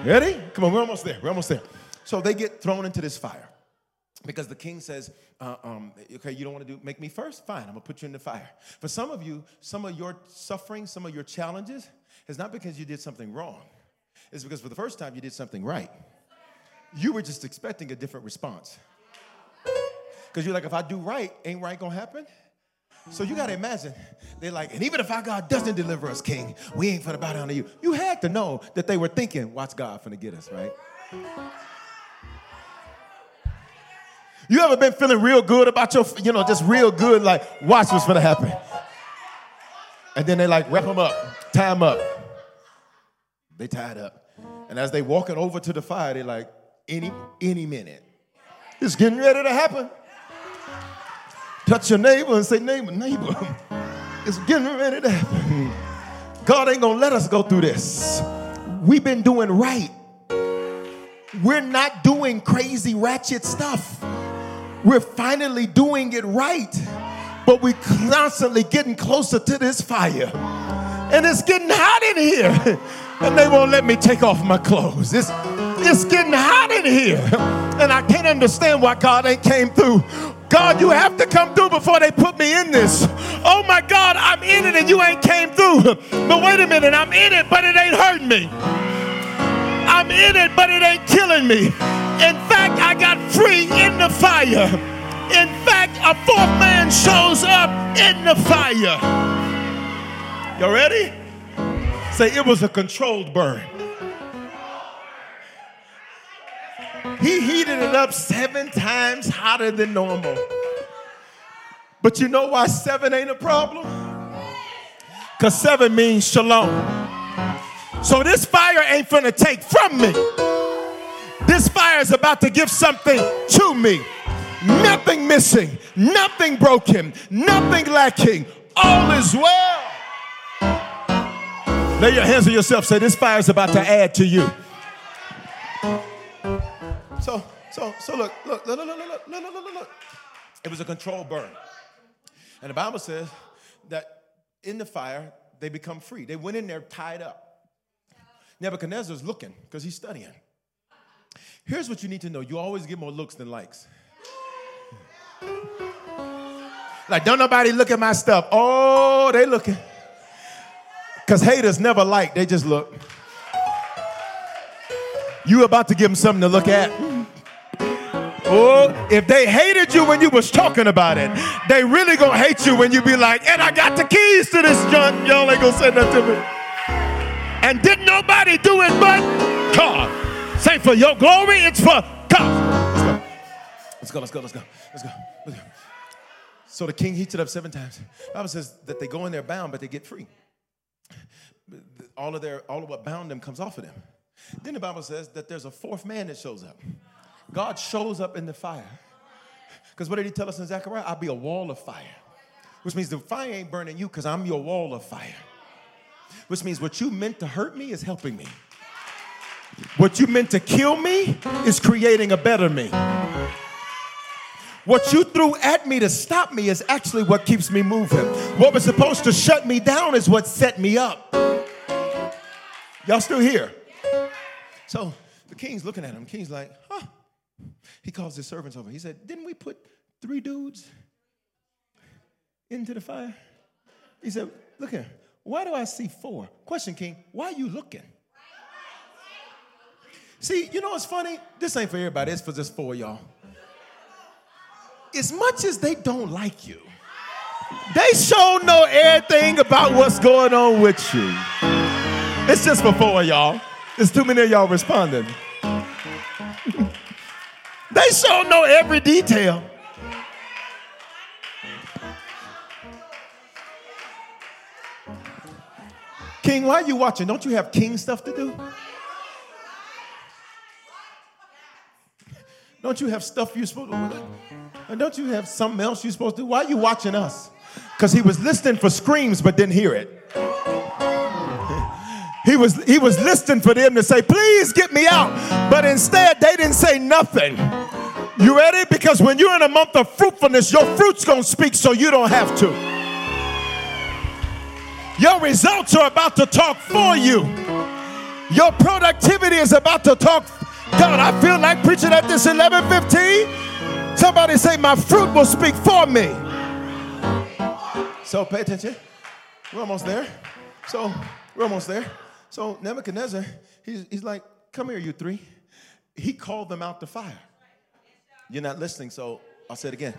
Ready? Come on, we're almost there. We're almost there. So they get thrown into this fire because the king says, uh, um, okay, you don't want to do make me first? Fine, I'm going to put you in the fire. For some of you, some of your suffering, some of your challenges, it's not because you did something wrong. It's because for the first time you did something right. You were just expecting a different response. Because you're like, if I do right, ain't right gonna happen? So you gotta imagine, they're like, and even if our God doesn't deliver us, King, we ain't finna bow down to you. You had to know that they were thinking, watch God finna get us, right? You ever been feeling real good about your, you know, just real good, like, watch what's finna happen. And then they like, wrap them up, tie them up. They tied up. And as they walking over to the fire, they like, any any minute. It's getting ready to happen. Touch your neighbor and say, neighbor, neighbor. It's getting ready to happen. God ain't gonna let us go through this. We've been doing right. We're not doing crazy ratchet stuff. We're finally doing it right. But we're constantly getting closer to this fire. And it's getting hot in here. And they won't let me take off my clothes. It's, it's getting hot in here. And I can't understand why God ain't came through. God, you have to come through before they put me in this. Oh, my God, I'm in it and you ain't came through. But wait a minute, I'm in it, but it ain't hurting me. I'm in it, but it ain't killing me. In fact, I got free in the fire. In fact, a fourth man shows up in the fire. Y'all ready? Say, it was a controlled burn. He heated it up seven times hotter than normal. But you know why seven ain't a problem? Because seven means shalom. So this fire ain't finna take from me. This fire is about to give something to me. Nothing missing, nothing broken, nothing lacking. All is well. Lay your hands on yourself. Say, this fire is about to add to you. So, so, so look, look, look, look, look, look, look, look, look. It was a controlled burn. And the Bible says that in the fire, they become free. They went in there tied up. Nebuchadnezzar's looking because he's studying. Here's what you need to know. You always get more looks than likes. Like, don't nobody look at my stuff. Oh, they looking. Because haters never like. They just look. You about to give them something to look at. Oh, if they hated you when you was talking about it, they really gonna hate you when you be like, and I got the keys to this junk. Y'all ain't gonna say nothing to me. And didn't nobody do it but God. Say for your glory, it's for God. Let's go. Let's go, let's go, let's go, let's go, let's go. So the king heats it up seven times. The Bible says that they go in there bound, but they get free. All of their, all of what bound them comes off of them. Then the Bible says that there's a fourth man that shows up. God shows up in the fire. Because what did he tell us in Zechariah? I'll be a wall of fire. Which means the fire ain't burning you because I'm your wall of fire. Which means what you meant to hurt me is helping me. What you meant to kill me is creating a better me. What you threw at me to stop me is actually what keeps me moving. What was supposed to shut me down is what set me up. Y'all still here? So the king's looking at him. The king's like, huh? He calls his servants over. He said, didn't we put three dudes into the fire? He said, look here. Why do I see four? Question, king. Why are you looking? See, you know what's funny? This ain't for everybody. It's for just four of y'all. As much as they don't like you, they sure know everything about what's going on with you. It's just for four of y'all. There's too many of y'all responding. They sure know every detail. King, why are you watching? Don't you have king stuff to do? Don't you have stuff you're supposed to do? And don't you have something else you're supposed to do? Why are you watching us? Because he was listening for screams but didn't hear it. He was, he was listening for them to say, please get me out. But instead, they didn't say nothing. You ready? Because when you're in a month of fruitfulness, your fruit's going to speak so you don't have to. Your results are about to talk for you. Your productivity is about to talk. God, I feel like preaching at this eleven fifteen. Somebody say, my fruit will speak for me. So pay attention. We're almost there. So we're almost there. So Nebuchadnezzar, he's, he's like, come here, you three. He called them out to fire. You're not listening, so I'll say it again.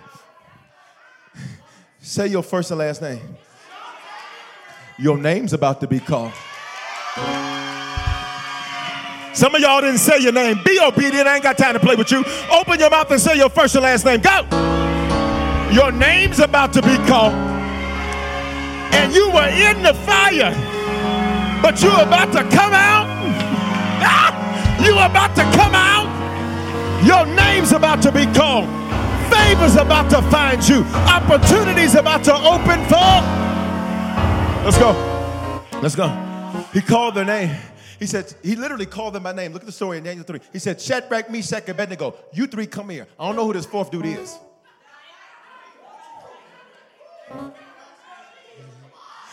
Say your first and last name. Your name's about to be called. Some of y'all didn't say your name. Be obedient. I ain't got time to play with you. Open your mouth and say your first and last name. Go. Your name's about to be called. And you were in the fire. But you're about to come out. Ah, you're about to come out. Your name's about to be called. Favor's about to find you. Opportunity's about to open for. Let's go. Let's go. He called their name. He said, he literally called them by name. Look at the story in Daniel three. He said, Shadrach, Meshach, Abednego, you three come here. I don't know who this fourth dude is.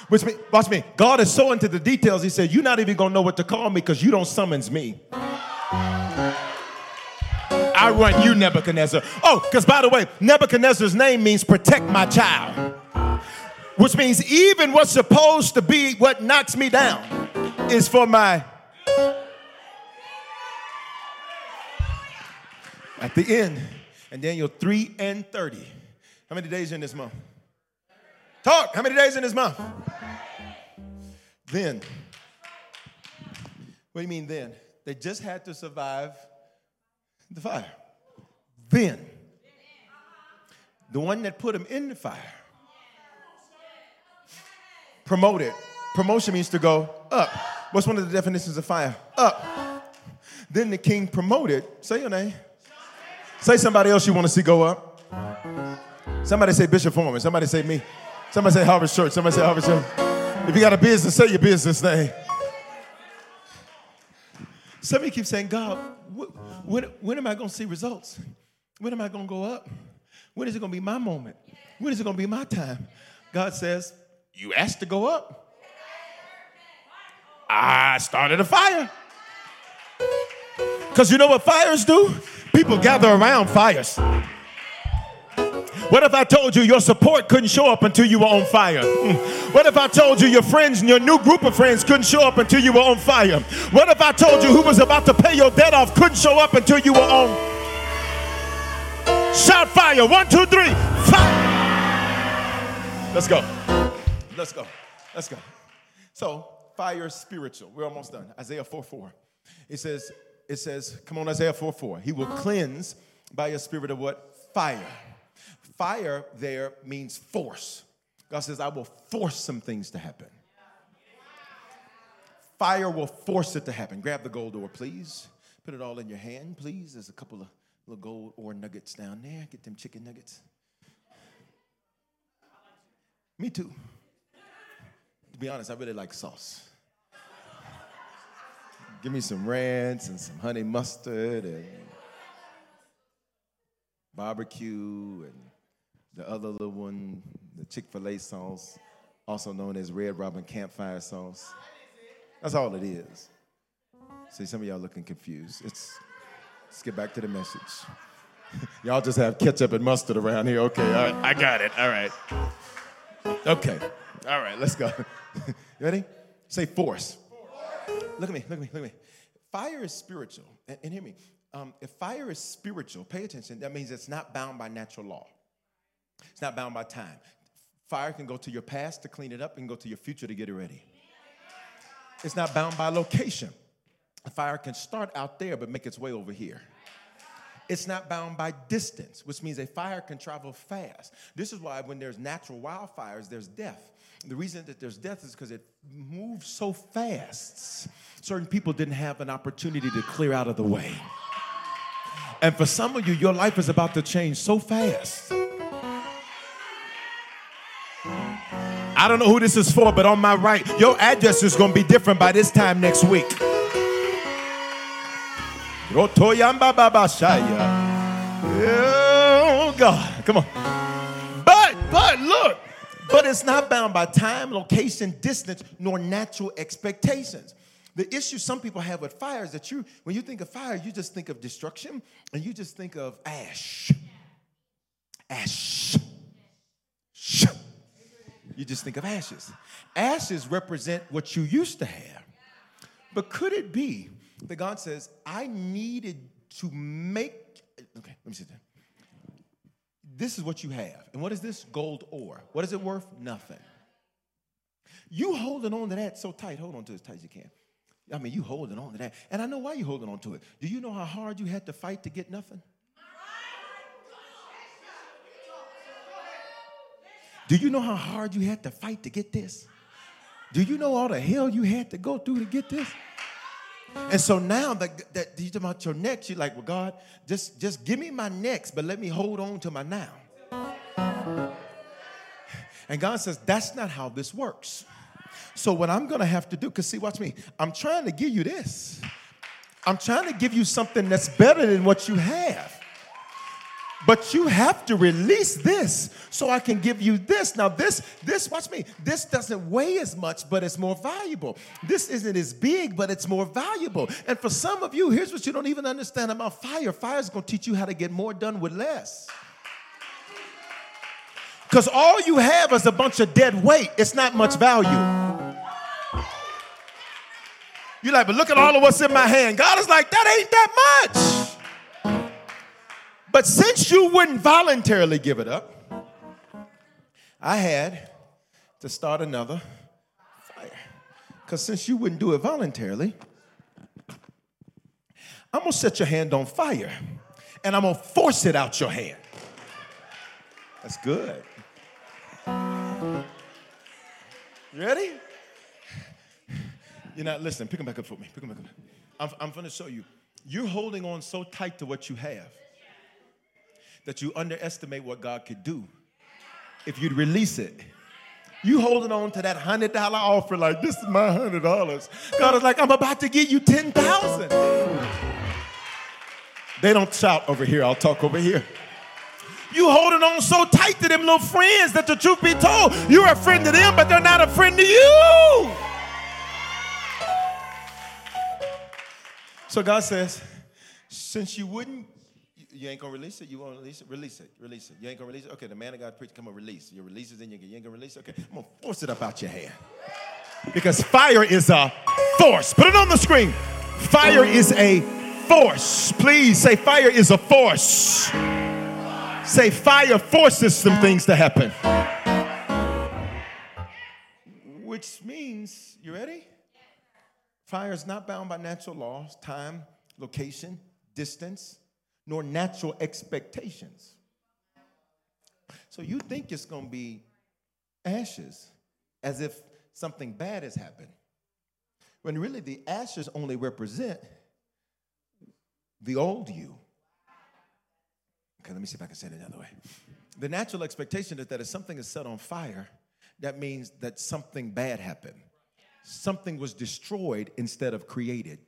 Which means, watch me. God is so into the details. He said, you're not even going to know what to call me because you don't summons me. I run you, Nebuchadnezzar. Oh, because by the way, Nebuchadnezzar's name means protect my child. Which means even what's supposed to be what knocks me down is for my... At the end, in Daniel three and thirty. How many days in this month? Talk. How many days in this month? Then. What do you mean then? They just had to survive the fire. Then. The one that put them in the fire. Promoted. Promotion means to go up. What's one of the definitions of fire? Up. Then the king promoted. Say your name. Say somebody else you want to see go up. Somebody say Bishop Foreman. Somebody say me. Somebody say Harvest Church. Somebody say Harvest Church. If you got a business, say your business name. Some of you keep saying, God, wh- when, when am I going to see results? When am I going to go up? When is it going to be my moment? When is it going to be my time? God says, you asked to go up. I started a fire. Because you know what fires do? People gather around fires. What if I told you your support couldn't show up until you were on fire? What if I told you your friends and your new group of friends couldn't show up until you were on fire? What if I told you who was about to pay your debt off couldn't show up until you were on? Shout fire. One, two, three. Fire. Let's go. Let's go. Let's go. So fire is spiritual. We're almost done. Isaiah four four. It says, it says, come on, Isaiah four four. He will cleanse by a spirit of what? Fire. Fire there means force. God says, I will force some things to happen. Fire will force it to happen. Grab the gold ore, please. Put it all in your hand, please. There's a couple of little gold ore nuggets down there. Get them chicken nuggets. Me too. To be honest, I really like sauce. Give me some ranch and some honey mustard and barbecue and the other little one, the Chick-fil-A sauce, also known as Red Robin Campfire sauce. That's all it is. See, some of y'all looking confused. It's, let's get back to the message. Y'all just have ketchup and mustard around here. Okay, all right. I got it. All right. Okay. All right, let's go. You ready? Say force. force. Look at me, look at me, look at me. Fire is spiritual. And, and hear me. Um, if fire is spiritual, pay attention, that means it's not bound by natural law. It's not bound by time. Fire can go to your past to clean it up and go to your future to get it ready. It's not bound by location. Fire can start out there but make its way over here. It's not bound by distance, which means a fire can travel fast. This is why when there's natural wildfires, there's death. The reason that there's death is because it moves so fast. Certain people didn't have an opportunity to clear out of the way. And for some of you, your life is about to change so fast. I don't know who this is for, but on my right, your address is going to be different by this time next week. Oh, God. Come on. But, but, look. But it's not bound by time, location, distance, nor natural expectations. The issue some people have with fire is that you, when you think of fire, you just think of destruction, and you just think of ash. Ash. You just think of ashes. Ashes represent what you used to have. But could it be that God says, I needed to make, okay, let me sit down. This is what you have. And what is this? Gold ore. What is it worth? Nothing. You holding on to that so tight. Hold on to it as tight as you can. I mean, you holding on to that. And I know why you're holding on to it. Do you know how hard you had to fight to get nothing? Do you know how hard you had to fight to get this? Do you know all the hell you had to go through to get this? And so now that, that you talk about your next, you're like, well, God, just, just give me my next, but let me hold on to my now. And God says, that's not how this works. So what I'm going to have to do, because see, watch me, I'm trying to give you this. I'm trying to give you something that's better than what you have. But you have to release this so I can give you this. Now, this, this, watch me, this doesn't weigh as much, but it's more valuable. This isn't as big, but it's more valuable. And for some of you, here's what you don't even understand about fire. Fire's going to teach you how to get more done with less. Because all you have is a bunch of dead weight. It's not much value. You're like, but look at all of what's in my hand. God is like, that ain't that much. But since you wouldn't voluntarily give it up, I had to start another fire. Because since you wouldn't do it voluntarily, I'm going to set your hand on fire, and I'm going to force it out your hand. That's good. You ready? You're not listening. Pick them back up for me. Pick them back up. I'm, I'm going to show you. You're holding on so tight to what you have that you underestimate what God could do if you'd release it. You holding on to that one hundred dollars offer like, this is my one hundred dollars. God is like, I'm about to give you ten thousand dollars. They don't shout over here. I'll talk over here. You holding on so tight to them little friends that the truth be told, you're a friend to them, but they're not a friend to you. So God says, Since you wouldn't, you ain't going to release it? You won't release it? Release it. Release it. You ain't going to release it? Okay, the man of God preached, come on, release. You release it, then you, you ain't going to release it? Okay, I'm going to force it up out your hand. Because fire is a force. Put it on the screen. Fire is a force. Please say fire is a force. Say fire forces some things to happen. Which means, you ready? Fire is not bound by natural laws, time, location, distance, nor natural expectations. So you think it's going to be ashes as if something bad has happened, when really the ashes only represent the old you. Okay, let me see if I can say it another way. The natural expectation is that if something is set on fire, that means that something bad happened. Something was destroyed instead of created.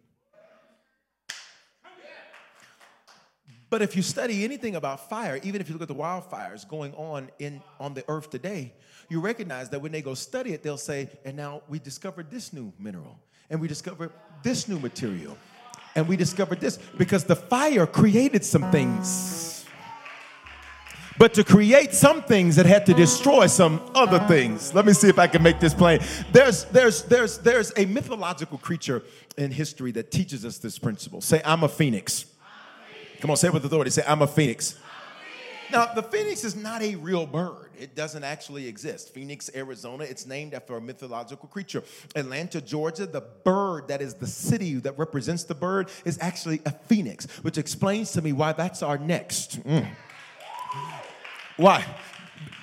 But if you study anything about fire, even if you look at the wildfires going on in on the earth today, you recognize that when they go study it, they'll say, and now we discovered this new mineral, and we discovered this new material, and we discovered this, because the fire created some things. But to create some things, it had to destroy some other things. Let me see if I can make this plain. There's, there's, there's, there's a mythological creature in history that teaches us this principle. Say, I'm a phoenix. Come on, say it with authority. Say, I'm a phoenix. I'm a phoenix. Now, the phoenix is not a real bird. It doesn't actually exist. Phoenix, Arizona, it's named after a mythological creature. Atlanta, Georgia, the bird that is the city that represents the bird is actually a phoenix, which explains to me why that's our next. Mm. Why?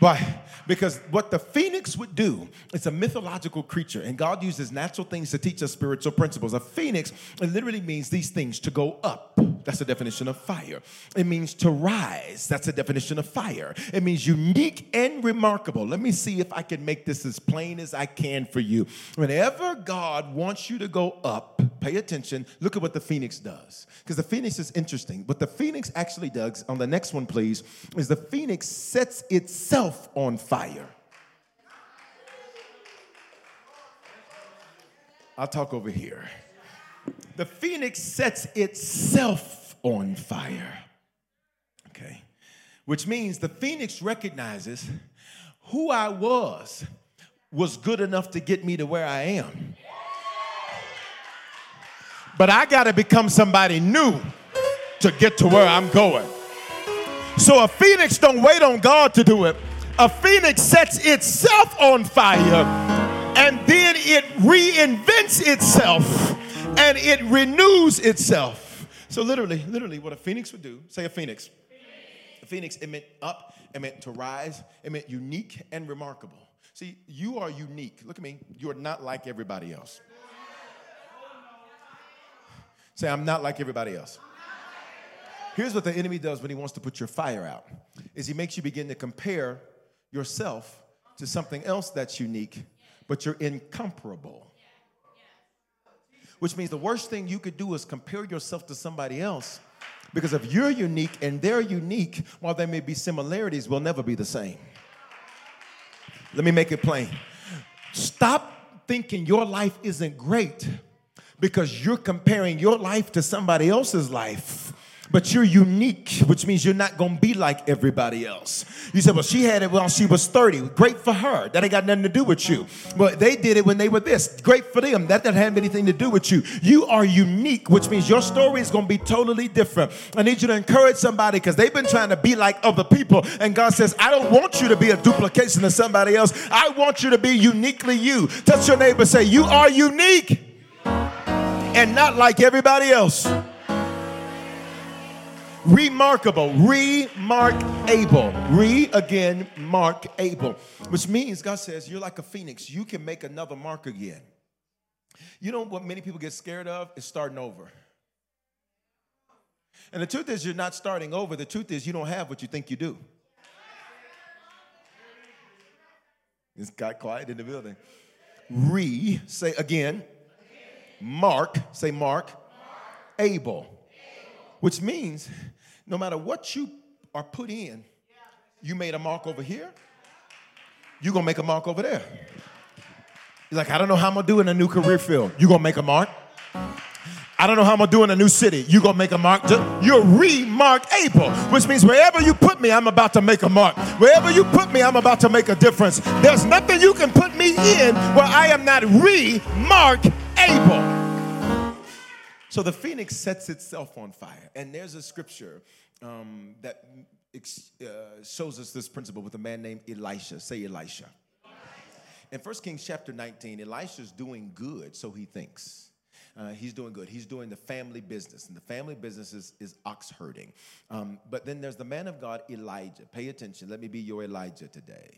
Why? Because what the phoenix would do, it's a mythological creature, and God uses natural things to teach us spiritual principles. A phoenix, it literally means these things to go up. That's the definition of fire. It means to rise. That's the definition of fire. It means unique and remarkable. Let me see if I can make this as plain as I can for you. Whenever God wants you to go up, pay attention. Look at what the phoenix does. Because the phoenix is interesting. What the phoenix actually does, on the next one, please, is the phoenix sets itself on fire. I'll talk over here. The phoenix sets itself on fire, okay? Which means the phoenix recognizes who I was was good enough to get me to where I am. But I got to become somebody new to get to where I'm going. So a phoenix don't wait on God to do it. A phoenix sets itself on fire, and then it reinvents itself. And it renews itself. So literally, literally what a phoenix would do, say a phoenix. Phoenix. A phoenix, it meant up, it meant to rise, it meant unique and remarkable. See, you are unique. Look at me. You are not like everybody else. Say, I'm not like everybody else. Here's what the enemy does when he wants to put your fire out, is he makes you begin to compare yourself to something else that's unique, but you're incomparable. Which means the worst thing you could do is compare yourself to somebody else, because if you're unique and they're unique, while there may be similarities, we'll never be the same. Let me make it plain. Stop thinking your life isn't great because you're comparing your life to somebody else's life. But you're unique, which means you're not going to be like everybody else. You said, well, she had it while she was thirty. Great for her. That ain't got nothing to do with you. Well, they did it when they were this. Great for them. That doesn't have anything to do with you. You are unique, which means your story is going to be totally different. I need you to encourage somebody, because they've been trying to be like other people. And God says, I don't want you to be a duplication of somebody else. I want you to be uniquely you. Touch your neighbor. Say, you are unique and not like everybody else. Remarkable, remarkable, re again, mark able, which means God says you're like a phoenix. You can make another mark again. You know what many people get scared of is starting over. And the truth is, you're not starting over. The truth is, you don't have what you think you do. It's got quiet in the building. Re, say again, mark, say mark, able, which means no matter what you are put in, you made a mark over here, you're going to make a mark over there. You're like, I don't know how I'm going to do in a new career field. You're going to make a mark. I I don't know how I'm going to do in a new city. You're going to make a mark. You're remarkable, which means wherever you put me, I'm about to make a mark. Wherever you put me, I'm about to make a difference. There's nothing you can put me in where I am not remarkable. So the Phoenix sets itself on fire. And there's a scripture um, that ex- uh, shows us this principle with a man named Elisha. Say Elisha. In First Kings chapter nineteen, Elisha's doing good, so he thinks. Uh, he's doing good. He's doing the family business. And the family business is, is ox herding. Um, but then there's the man of God, Elijah. Pay attention. Let me be your Elijah today.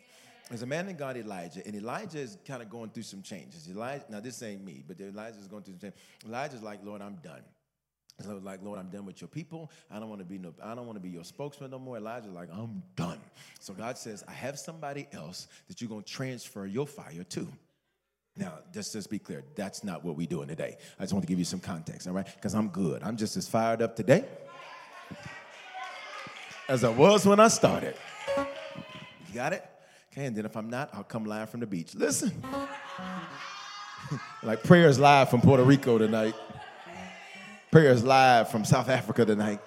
There's a man in God, Elijah, and Elijah is kind of going through some changes. Elijah, now, this ain't me, but Elijah is going through some changes. Elijah's like, Lord, I'm done. So like, Lord, I'm done with your people. I don't want to be no, I don't want to be your spokesman no more. Elijah's like, I'm done. So God says, I have somebody else that you're going to transfer your fire to. Now, just, just be clear, that's not what we're doing today. I just want to give you some context, all right? Because I'm good. I'm just as fired up today as I was when I started. You got it? Okay, and then if I'm not, I'll come live from the beach. Listen. Like prayers live from Puerto Rico tonight. Prayers live from South Africa tonight.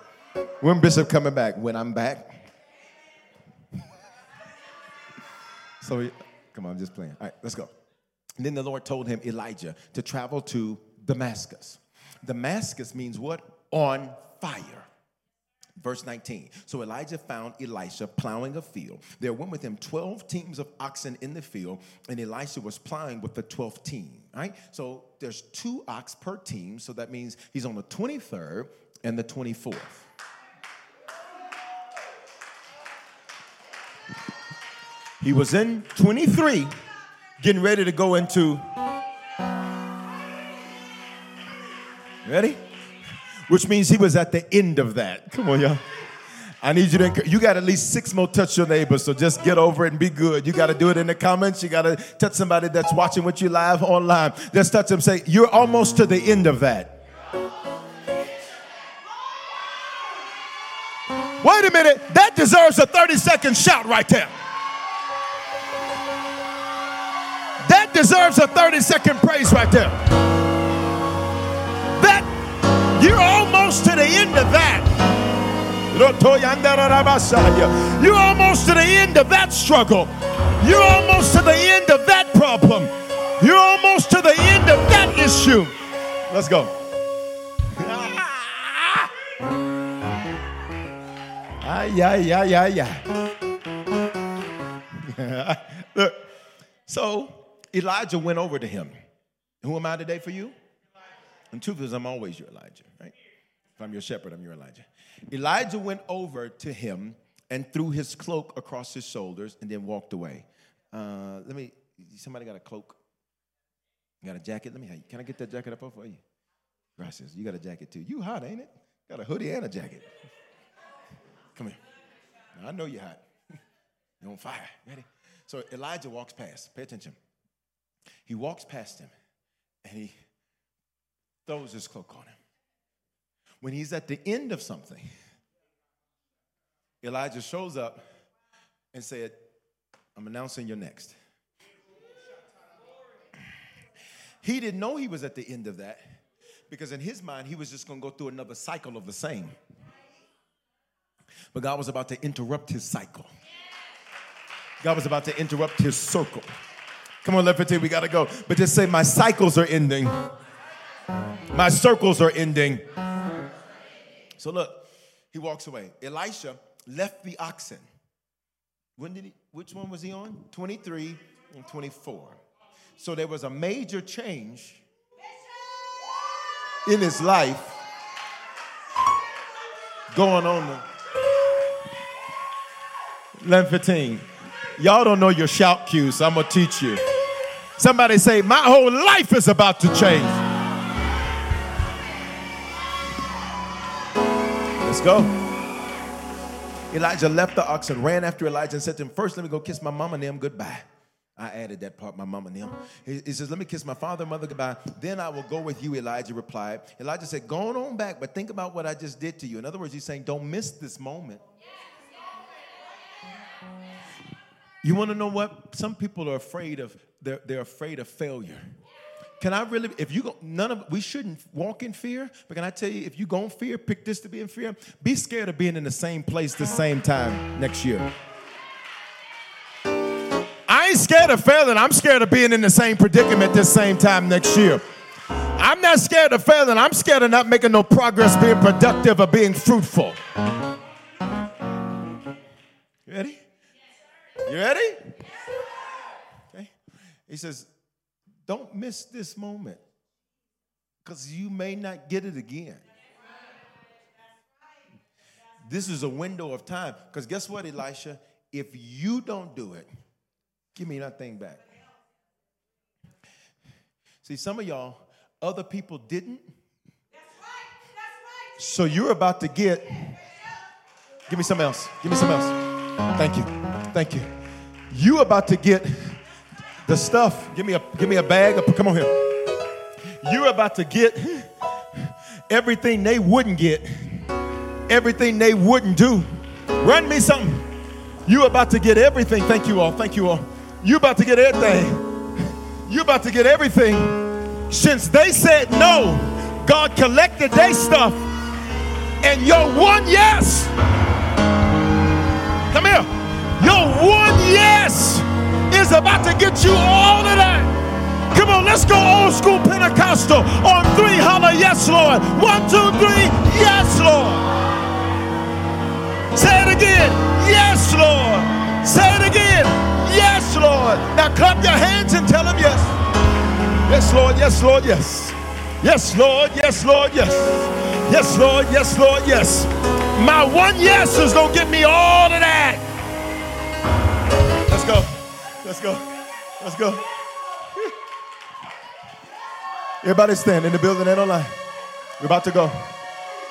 When Bishop coming back? When I'm back. So, we, come on, I'm just playing. All right, let's go. And then the Lord told him, Elijah, to travel to Damascus. Damascus means what? On fire. Verse nineteen, so Elijah found Elisha plowing a field. There went with him twelve teams of oxen in the field, and Elisha was plowing with the twelfth team, right? So there's two ox per team, so that means he's on the twenty-third and the twenty-fourth. He was in twenty-three, getting ready to go into... Ready? Which means he was at the end of that. Come on, y'all. I need you to encourage. You got at least six more touch your neighbors, so just get over it and be good. You got to do it in the comments. You got to touch somebody that's watching with you live online. Just touch them. Say, you're almost to the end of that. Wait a minute. That deserves a thirty-second shout right there. That deserves a thirty-second praise right there. You're almost to the end of that. You're almost to the end of that struggle. You're almost to the end of that problem. You're almost to the end of that issue. Let's go. Ay, ay, ay, ay, ay. Look. So Elijah went over to him. Who am I today for you? And truth is, I'm always your Elijah, right? If I'm your shepherd, I'm your Elijah. Elijah went over to him and threw his cloak across his shoulders and then walked away. Uh, let me, somebody got a cloak? Got a jacket? Let me, can I get that jacket up for you? Gracias, you got a jacket too. You hot, ain't it? Got a hoodie and a jacket. Come here. Now, I know you're hot. You're on fire. Ready? So Elijah walks past. Pay attention. He walks past him and he throws his cloak on him. When he's at the end of something, Elijah shows up and said, I'm announcing you're next. He didn't know he was at the end of that because in his mind, he was just going to go through another cycle of the same. But God was about to interrupt his cycle. God was about to interrupt his circle. Come on, Lefty, we got to go. But just say, my cycles are ending. My circles are ending. So look, he walks away. Elisha left the oxen. When did he, which one was he on? twenty-three and twenty-four. So there was a major change in his life going on. eleven fifteen. Y'all don't know your shout cues, so I'm going to teach you. Somebody say, my whole life is about to change. Let's go. Elijah left the oxen, ran after Elijah and said to him, first, let me go kiss my mama and them goodbye. I added that part, my mama and them. He, he says, let me kiss my father and mother goodbye. Then I will go with you, Elijah replied. Elijah said, go on back, but think about what I just did to you. In other words, he's saying, don't miss this moment. You want to know what? Some people are afraid of, they're, they're afraid of failure. Can I really, if you go, none of, we shouldn't walk in fear, but can I tell you, if you go in fear, pick this to be in fear, be scared of being in the same place the same time next year. I ain't scared of failing. I'm scared of being in the same predicament this same time next year. I'm not scared of failing. I'm scared of not making no progress, being productive, or being fruitful. You ready? You ready? Okay. He says, don't miss this moment because you may not get it again. This is a window of time because guess what, Elisha? If you don't do it, give me that thing back. See, some of y'all, other people didn't. That's right. That's right. So you're about to get. Give me something else. Give me something else. Thank you. Thank you. You about to get the stuff. Give me a give me a bag. Of, come on here. You're about to get everything they wouldn't get, everything they wouldn't do. Run me something. You about to get everything. Thank you all. Thank you all. You about to get everything. You about to get everything. Since they said no, God collected their stuff, and your one yes. Come here. Your one yes is about to get you all of that. Come on, let's go old school Pentecostal on three. Holler, yes, Lord. One, two, three. Yes, Lord. Say it again. Yes, Lord. Say it again. Yes, Lord. Now clap your hands and tell him yes. Yes, Lord. Yes, Lord. Yes. Yes, Lord. Yes, Lord. Yes. Yes, Lord. Yes, Lord. Yes. My one yes is going to get me all of that. Let's go. Let's go. Let's go. Everybody stand in the building and online. We're about to go.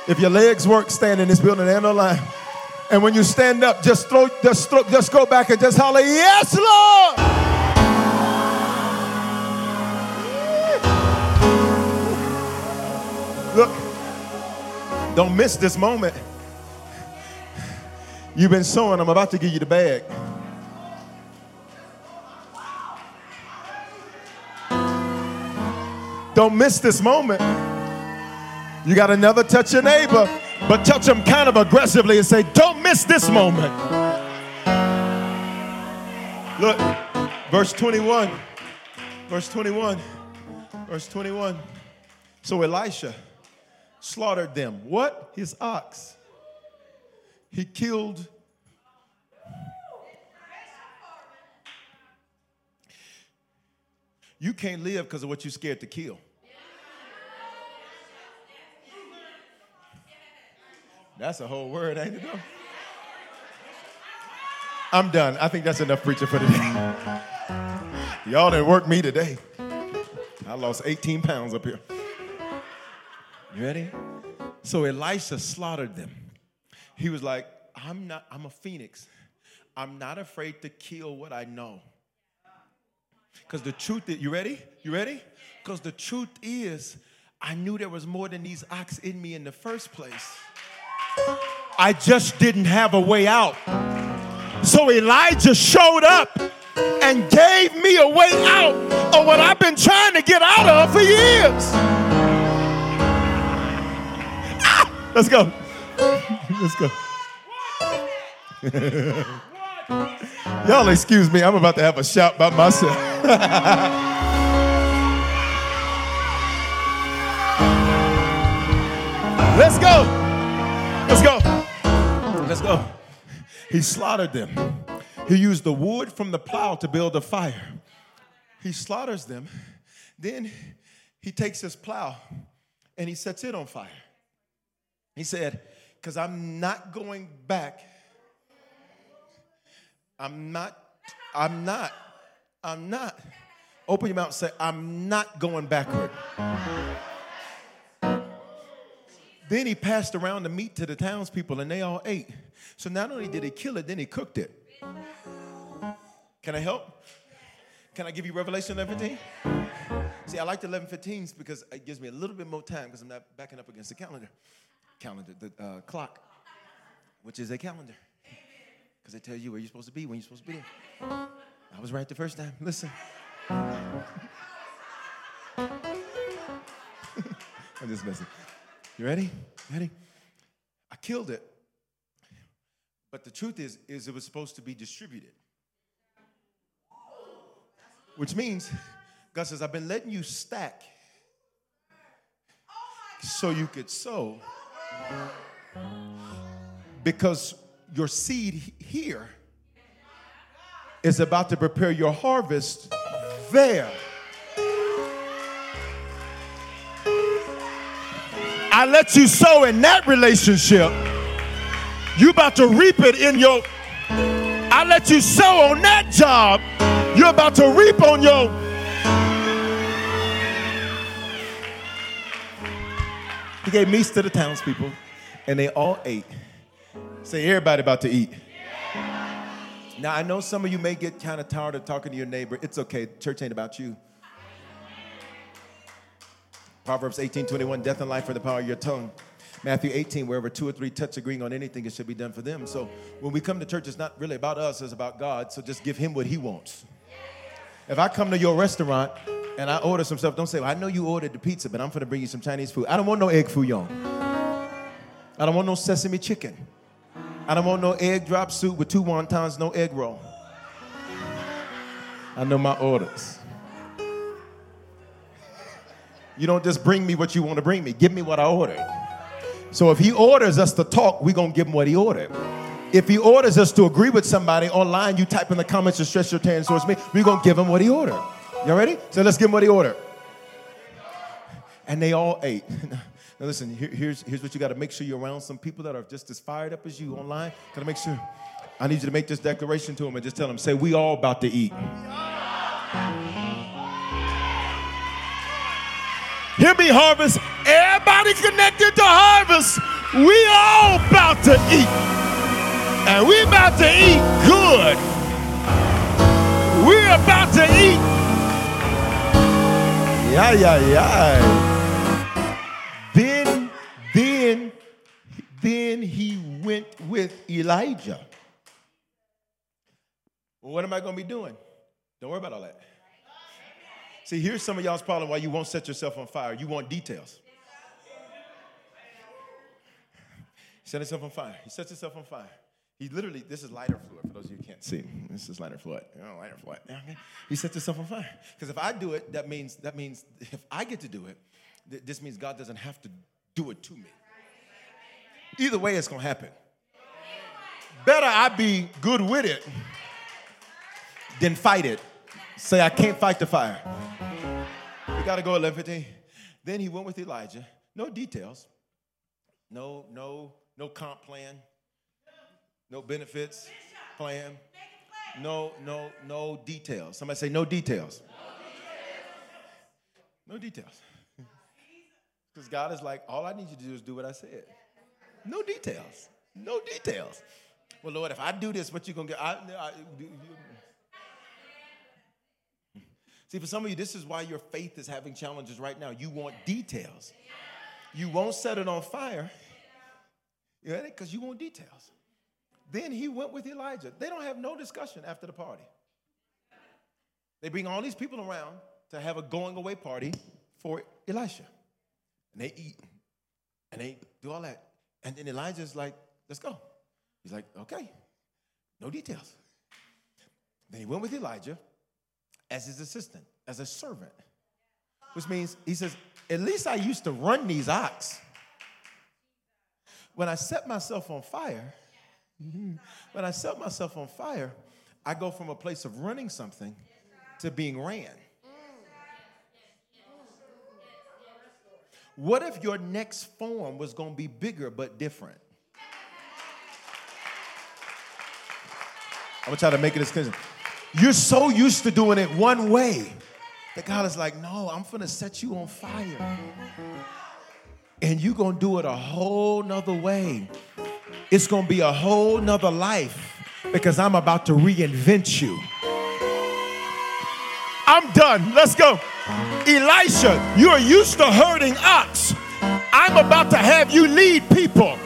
If your legs work, stand in this building and online. And when you stand up, just throw, just throw, just go back and just holler, yes, Lord. Look, don't miss this moment. You've been sowing. I'm about to give you the bag. Don't miss this moment. You got to never touch your neighbor, but touch them kind of aggressively and say, don't miss this moment. Look, verse twenty-one, verse twenty-one, verse twenty-one. So Elisha slaughtered them. What? His ox. He killed. You can't live because of what you're scared to kill. That's a whole word, ain't it? Though? I'm done. I think that's enough preaching for today. Y'all didn't work me today. I lost eighteen pounds up here. You ready? So Elisha slaughtered them. He was like, I'm not, I'm a phoenix. I'm not afraid to kill what I know. Because the truth is, you ready? You ready? Because the truth is, I knew there was more than these ox in me in the first place. I just didn't have a way out. So Elijah showed up and gave me a way out of what I've been trying to get out of for years. Ah, let's go. Let's go. Y'all excuse me. I'm about to have a shout by myself. Let's go. Let's go. Let's go. He slaughtered them. He used the wood from the plow to build a fire. He slaughters them. Then he takes his plow and he sets it on fire. He said, because I'm not going back. I'm not, I'm not, I'm not. Open your mouth and say, I'm not going backward. Then he passed around the meat to the townspeople, and they all ate. So not only did he kill it, then he cooked it. Can I help? Can I give you Revelation eleven fifteen? See, I like the eleven fifteens because it gives me a little bit more time because I'm not backing up against the calendar. Calendar, the uh, clock, which is a calendar. Because it tells you where you're supposed to be, when you're supposed to be. I was right the first time. Listen. I'm just messing. You ready? Ready? I killed it. But the truth is, is it was supposed to be distributed. Which means, God says, I've been letting you stack so you could sow. Because your seed here is about to prepare your harvest there. I let you sow in that relationship. You're about to reap it in your... I let you sow on that job. You're about to reap on your... He gave meats to the townspeople, and they all ate. Say, everybody about to eat. Yeah. Now, I know some of you may get kind of tired of talking to your neighbor. It's okay. Church ain't about you. Proverbs eighteen twenty-one, death and life are the power of your tongue. Matthew eighteen, wherever two or three touch agreeing on anything, it should be done for them. So when we come to church, it's not really about us. It's about God. So just give him what he wants. If I come to your restaurant and I order some stuff, don't say, well, I know you ordered the pizza, but I'm going to bring you some Chinese food. I don't want no egg foo young. I don't want no sesame chicken. I don't want no egg drop soup with two wontons, no egg roll. I know my orders. You don't just bring me what you want to bring me. Give me what I ordered. So if he orders us to talk, we're going to give him what he ordered. If he orders us to agree with somebody online, you type in the comments to stretch your hands towards me, we're going to give him what he ordered. Y'all ready? So let's give him what he ordered. And they all ate. Now listen, here, here's, here's what you got to make sure you're around some people that are just as fired up as you online. Got to make sure. I need you to make this declaration to them and just tell them, say, we all about to eat. Here be harvest. Everybody connected to harvest. We all about to eat. And we about to eat good. We're about to eat. Yeah, yeah, yeah. Then, then, then he went with Elijah. Well, what am I going to be doing? Don't worry about all that. See, here's some of y'all's problem why you won't set yourself on fire. You want details. Set yourself on fire. He sets yourself on fire. He literally, this is lighter fluid, for those of you who can't see. This is lighter fluid. Oh, lighter fluid. Okay. He sets himself on fire. Because if I do it, that means, that means if I get to do it, th- this means God doesn't have to do it to me. Either way, it's going to happen. Better I be good with it than fight it. Say, I can't fight the fire. We got to go eleven fifteen. Then he went with Elijah. No details. No, no, no comp plan. No benefits plan. No, no, no details. Somebody say, no details. No details. Because God is like, all I need you to do is do what I said. No details. No details. Well, Lord, if I do this, what you going to get? I, I, you, See, for some of you, this is why your faith is having challenges right now. You want details. You won't set it on fire. You ready? Because you want details. Then he went with Elijah. They don't have no discussion after the party. They bring all these people around to have a going away party for Elisha. And they eat. And they do all that. And then Elijah's like, let's go. He's like, okay. No details. Then he went with Elijah. As his assistant, as a servant. Which means, he says, at least I used to run these ox. When I set myself on fire, when I set myself on fire, I go from a place of running something to being ran. What if your next form was going to be bigger but different? I'm going to try to make it as clear. You're so used to doing it one way that God is like, no, I'm going to set you on fire. And you're going to do it a whole nother way. It's going to be a whole nother life because I'm about to reinvent you. I'm done. Let's go. Elisha, you're used to herding ox. I'm about to have you lead people.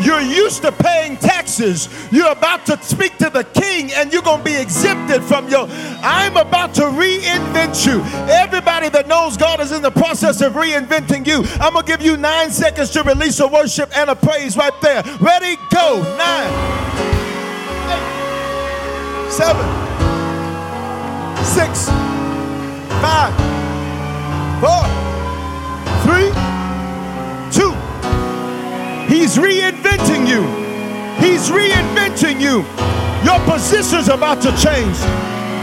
You're used to paying taxes. You're about to speak to the king and you're going to be exempted from your... I'm about to reinvent you. Everybody somebody that knows God is in the process of reinventing you. I'm going to give you nine seconds to release a worship and a praise right there. Ready, go. Nine, eight, seven, six, five, four, three, two. He's reinventing you. He's reinventing you. Your position's about to change.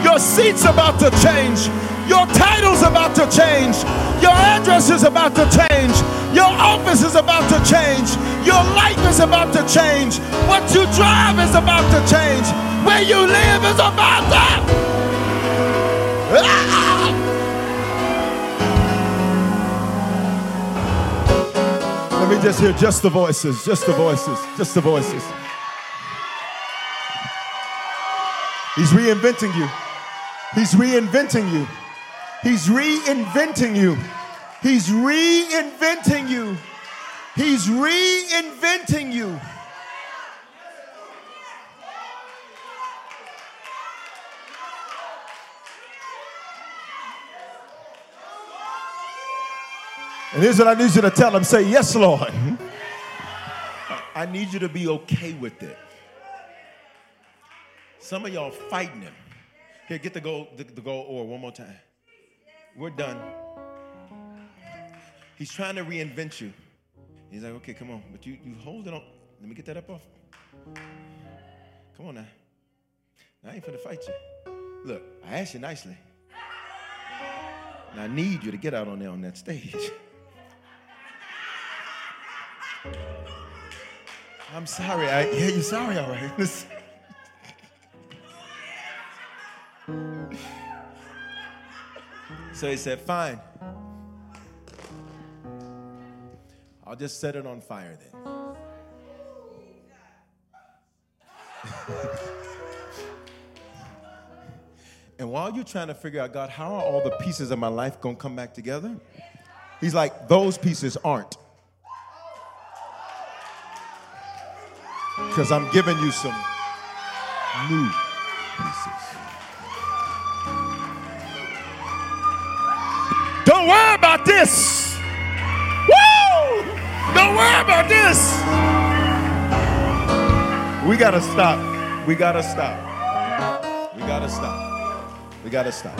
Your seat's about to change. Your title's about to change. Your address is about to change. Your office is about to change. Your life is about to change. What you drive is about to change. Where you live is about to... Ah! Let me just hear just the voices, just the voices, just the voices. He's reinventing you. He's reinventing you. He's reinventing you. He's reinventing you. He's reinventing you. And here's what I need you to tell him. Say, yes, Lord. I need you to be okay with it. Some of y'all fighting him. Here, get the gold, the, the gold ore one more time. We're done. He's trying to reinvent you. He's like, okay, come on. But you, you hold it on. Let me get that up off. Come on now. Now I ain't finna fight you. Look, I asked you nicely. And I need you to get out on there on that stage. I'm sorry. I, yeah, you're sorry, all right. Listen. So he said, fine. I'll just set it on fire then. And while you're trying to figure out, God, how are all the pieces of my life going to come back together? He's like, those pieces aren't. Because I'm giving you some new pieces. Don't worry about this. Woo! Don't worry about this. We got to stop. We got to stop. We got to stop. We got to stop.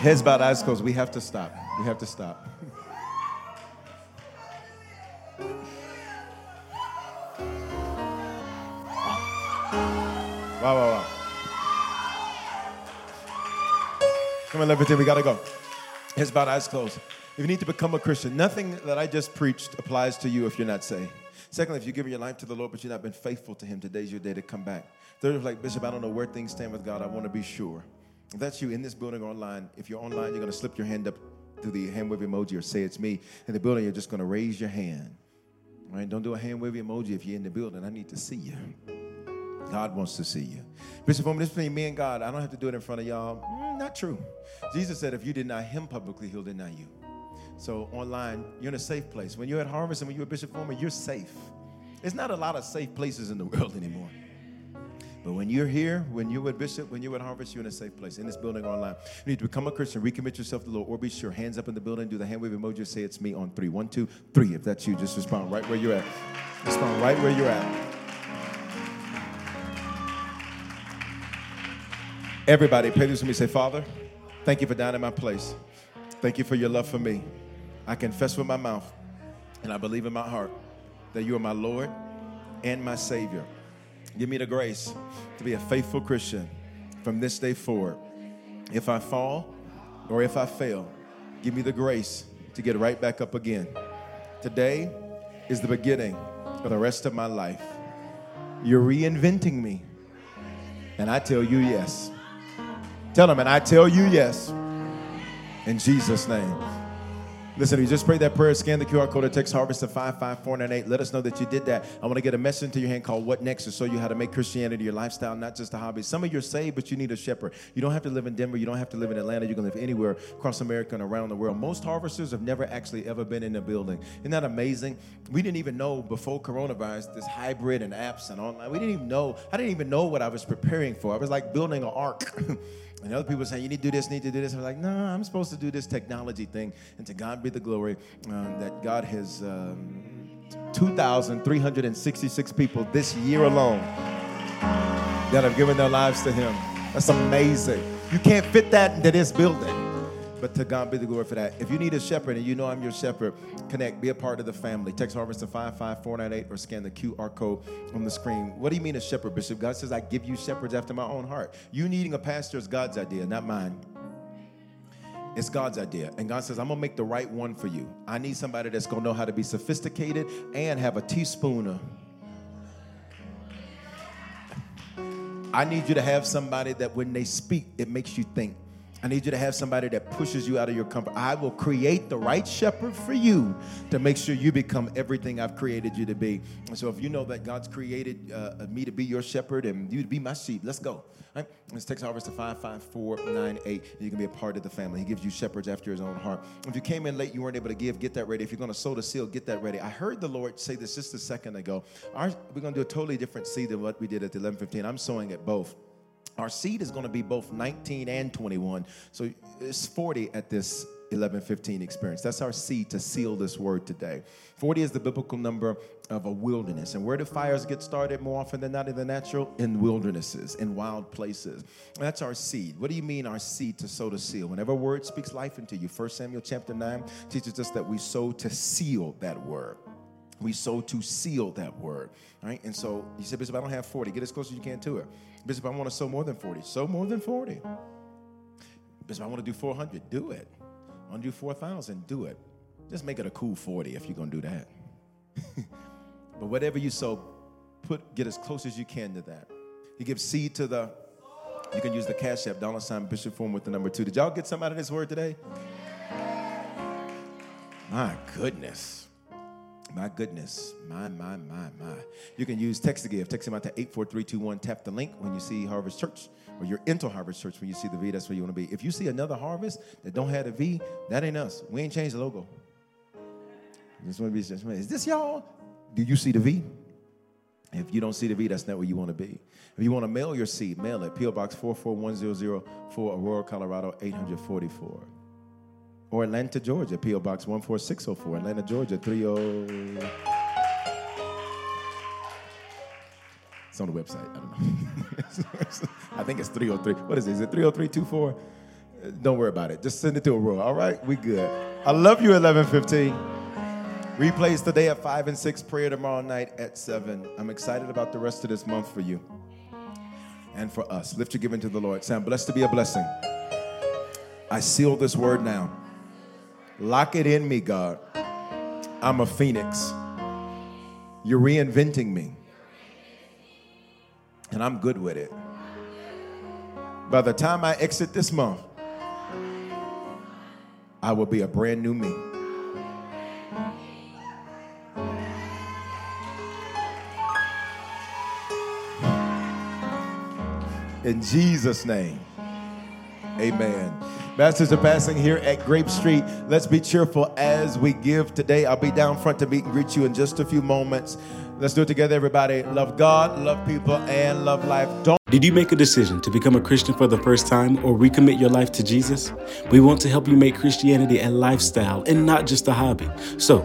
Heads bowed, eyes closed. We have to stop. We have to stop. Wow, wow, wow. Come on, everything. We got to go. Heads bowed, eyes closed. If you need to become a Christian, nothing that I just preached applies to you if you're not saved. Secondly, if you've given your life to the Lord, but you've not been faithful to him, today's your day to come back. Thirdly, like, Bishop, I don't know where things stand with God. I want to be sure. If that's you in this building or online, if you're online, you're going to slip your hand up through the hand wave emoji or say it's me. In the building, you're just going to raise your hand. All right? Don't do a hand wave emoji if you're in the building. I need to see you. God wants to see you. Bishop Foreman, this is between me and God. I don't have to do it in front of y'all. Mm, not true. Jesus said if you deny him publicly, he'll deny you. So online, you're in a safe place. When you're at Harvest and when you're at Bishop Foreman, you're safe. There's not a lot of safe places in the world anymore. But when you're here, when you're with Bishop, when you're with Harvest, you're in a safe place, in this building or online. You need to become a Christian, recommit yourself to the Lord, or be sure. Hands up in the building, do the hand wave emoji, say it's me on three. One, two, three. If that's you, just respond right where you're at. Respond right where you're at. Everybody, pray this with me. Say, Father, thank you for dying in my place. Thank you for your love for me. I confess with my mouth, and I believe in my heart that you are my Lord and my Savior. Give me the grace to be a faithful Christian from this day forward. If I fall or if I fail, give me the grace to get right back up again. Today is the beginning of the rest of my life. You're reinventing me, and I tell you yes. Tell him, and I tell you yes. In Jesus' name. Listen, you just prayed that prayer. Scan the Q R code. It takes Harvest to five five four nine eight. Let us know that you did that. I want to get a message into your hand called What Next to show you how to make Christianity your lifestyle, not just a hobby. Some of you are saved, but you need a shepherd. You don't have to live in Denver. You don't have to live in Atlanta. You can live anywhere across America and around the world. Most harvesters have never actually ever been in a building. Isn't that amazing? We didn't even know before coronavirus, this hybrid and apps and online. We didn't even know. I didn't even know what I was preparing for. I was like building an ark. And other people are saying, you need to do this, need to do this. I'm like, no, I'm supposed to do this technology thing. And to God be the glory um, that God has um, two thousand three hundred sixty-six people this year alone that have given their lives to Him. That's amazing. You can't fit that into this building. But to God be the glory for that. If you need a shepherd and you know I'm your shepherd, connect. Be a part of the family. Text Harvest to five five four nine eight or scan the Q R code on the screen. What do you mean a shepherd, Bishop? God says, I give you shepherds after my own heart. You needing a pastor is God's idea, not mine. It's God's idea. And God says, I'm going to make the right one for you. I need somebody that's going to know how to be sophisticated and have a teaspoon of. I need you to have somebody that when they speak, it makes you think. I need you to have somebody that pushes you out of your comfort. I will create the right shepherd for you to make sure you become everything I've created you to be. And so if you know that God's created uh, me to be your shepherd and you to be my sheep, let's go. All right? Let's text Harvest to five five four nine eight. You can be a part of the family. He gives you shepherds after His own heart. If you came in late, you weren't able to give, get that ready. If you're going to sow the seal, get that ready. I heard the Lord say this just a second ago. Our, we're going to do a totally different seed than what we did at the eleven fifteen. I'm sowing at both. Our seed is going to be both nineteen and twenty-one. So it's forty at this eleven fifteen experience. That's our seed to seal this word today. forty is the biblical number of a wilderness. And where do fires get started more often than not in the natural? In wildernesses, in wild places. That's our seed. What do you mean our seed to sow to seal? Whenever a word speaks life into you, First Samuel chapter nine teaches us that we sow to seal that word. We sow to seal that word, right? And so you said, Bishop, I don't have forty. Get as close as you can to it. Bishop, I want to sow more than forty. Sow more than forty. Bishop, I want to do four hundred. Do it. I want to do four thousand. Do it. Just make it a cool forty if you're going to do that. But whatever you sow, put get as close as you can to that. You give seed to the, you can use the Cash App, dollar sign Bishop Foreman with the number two. Did y'all get some out of this word today? My goodness. My goodness, my, my, my, my. You can use text to give. Text him out to eight four three two one. Tap the link when you see Harvest Church, or you're into Harvest Church when you see the V. That's where you want to be. If you see another Harvest that don't have a V, that ain't us. We ain't changed the logo. Just want to be. Is this y'all? Do you see the V? If you don't see the V, that's not where you want to be. If you want to mail your seed, mail it. P O Box four four one zero zero for Aurora, Colorado eight hundred forty-four. Or Atlanta, Georgia, P O Box one four six zero four, Atlanta, Georgia, three oh. It's on the website. I don't know. I think it's three oh three. What is it? Is it three oh three two four? Don't worry about it. Just send it to Aurora. All right? We good. I love you, eleven fifteen. Replays today at five and six, prayer tomorrow night at seven. I'm excited about the rest of this month for you and for us. Lift your giving to the Lord. Sam, blessed to be a blessing. I seal this word now. Lock it in me, God. I'm a phoenix. You're reinventing me. And I'm good with it. By the time I exit this month, I will be a brand new me. In Jesus' name, amen. Masters are passing here at Grape Street. Let's be cheerful as we give today. I'll be down front to meet and greet you in just a few moments. Let's do it together, everybody. Love God, love people, and love life. Don't- Did you make a decision to become a Christian for the first time or recommit your life to Jesus? We want to help you make Christianity a lifestyle and not just a hobby. So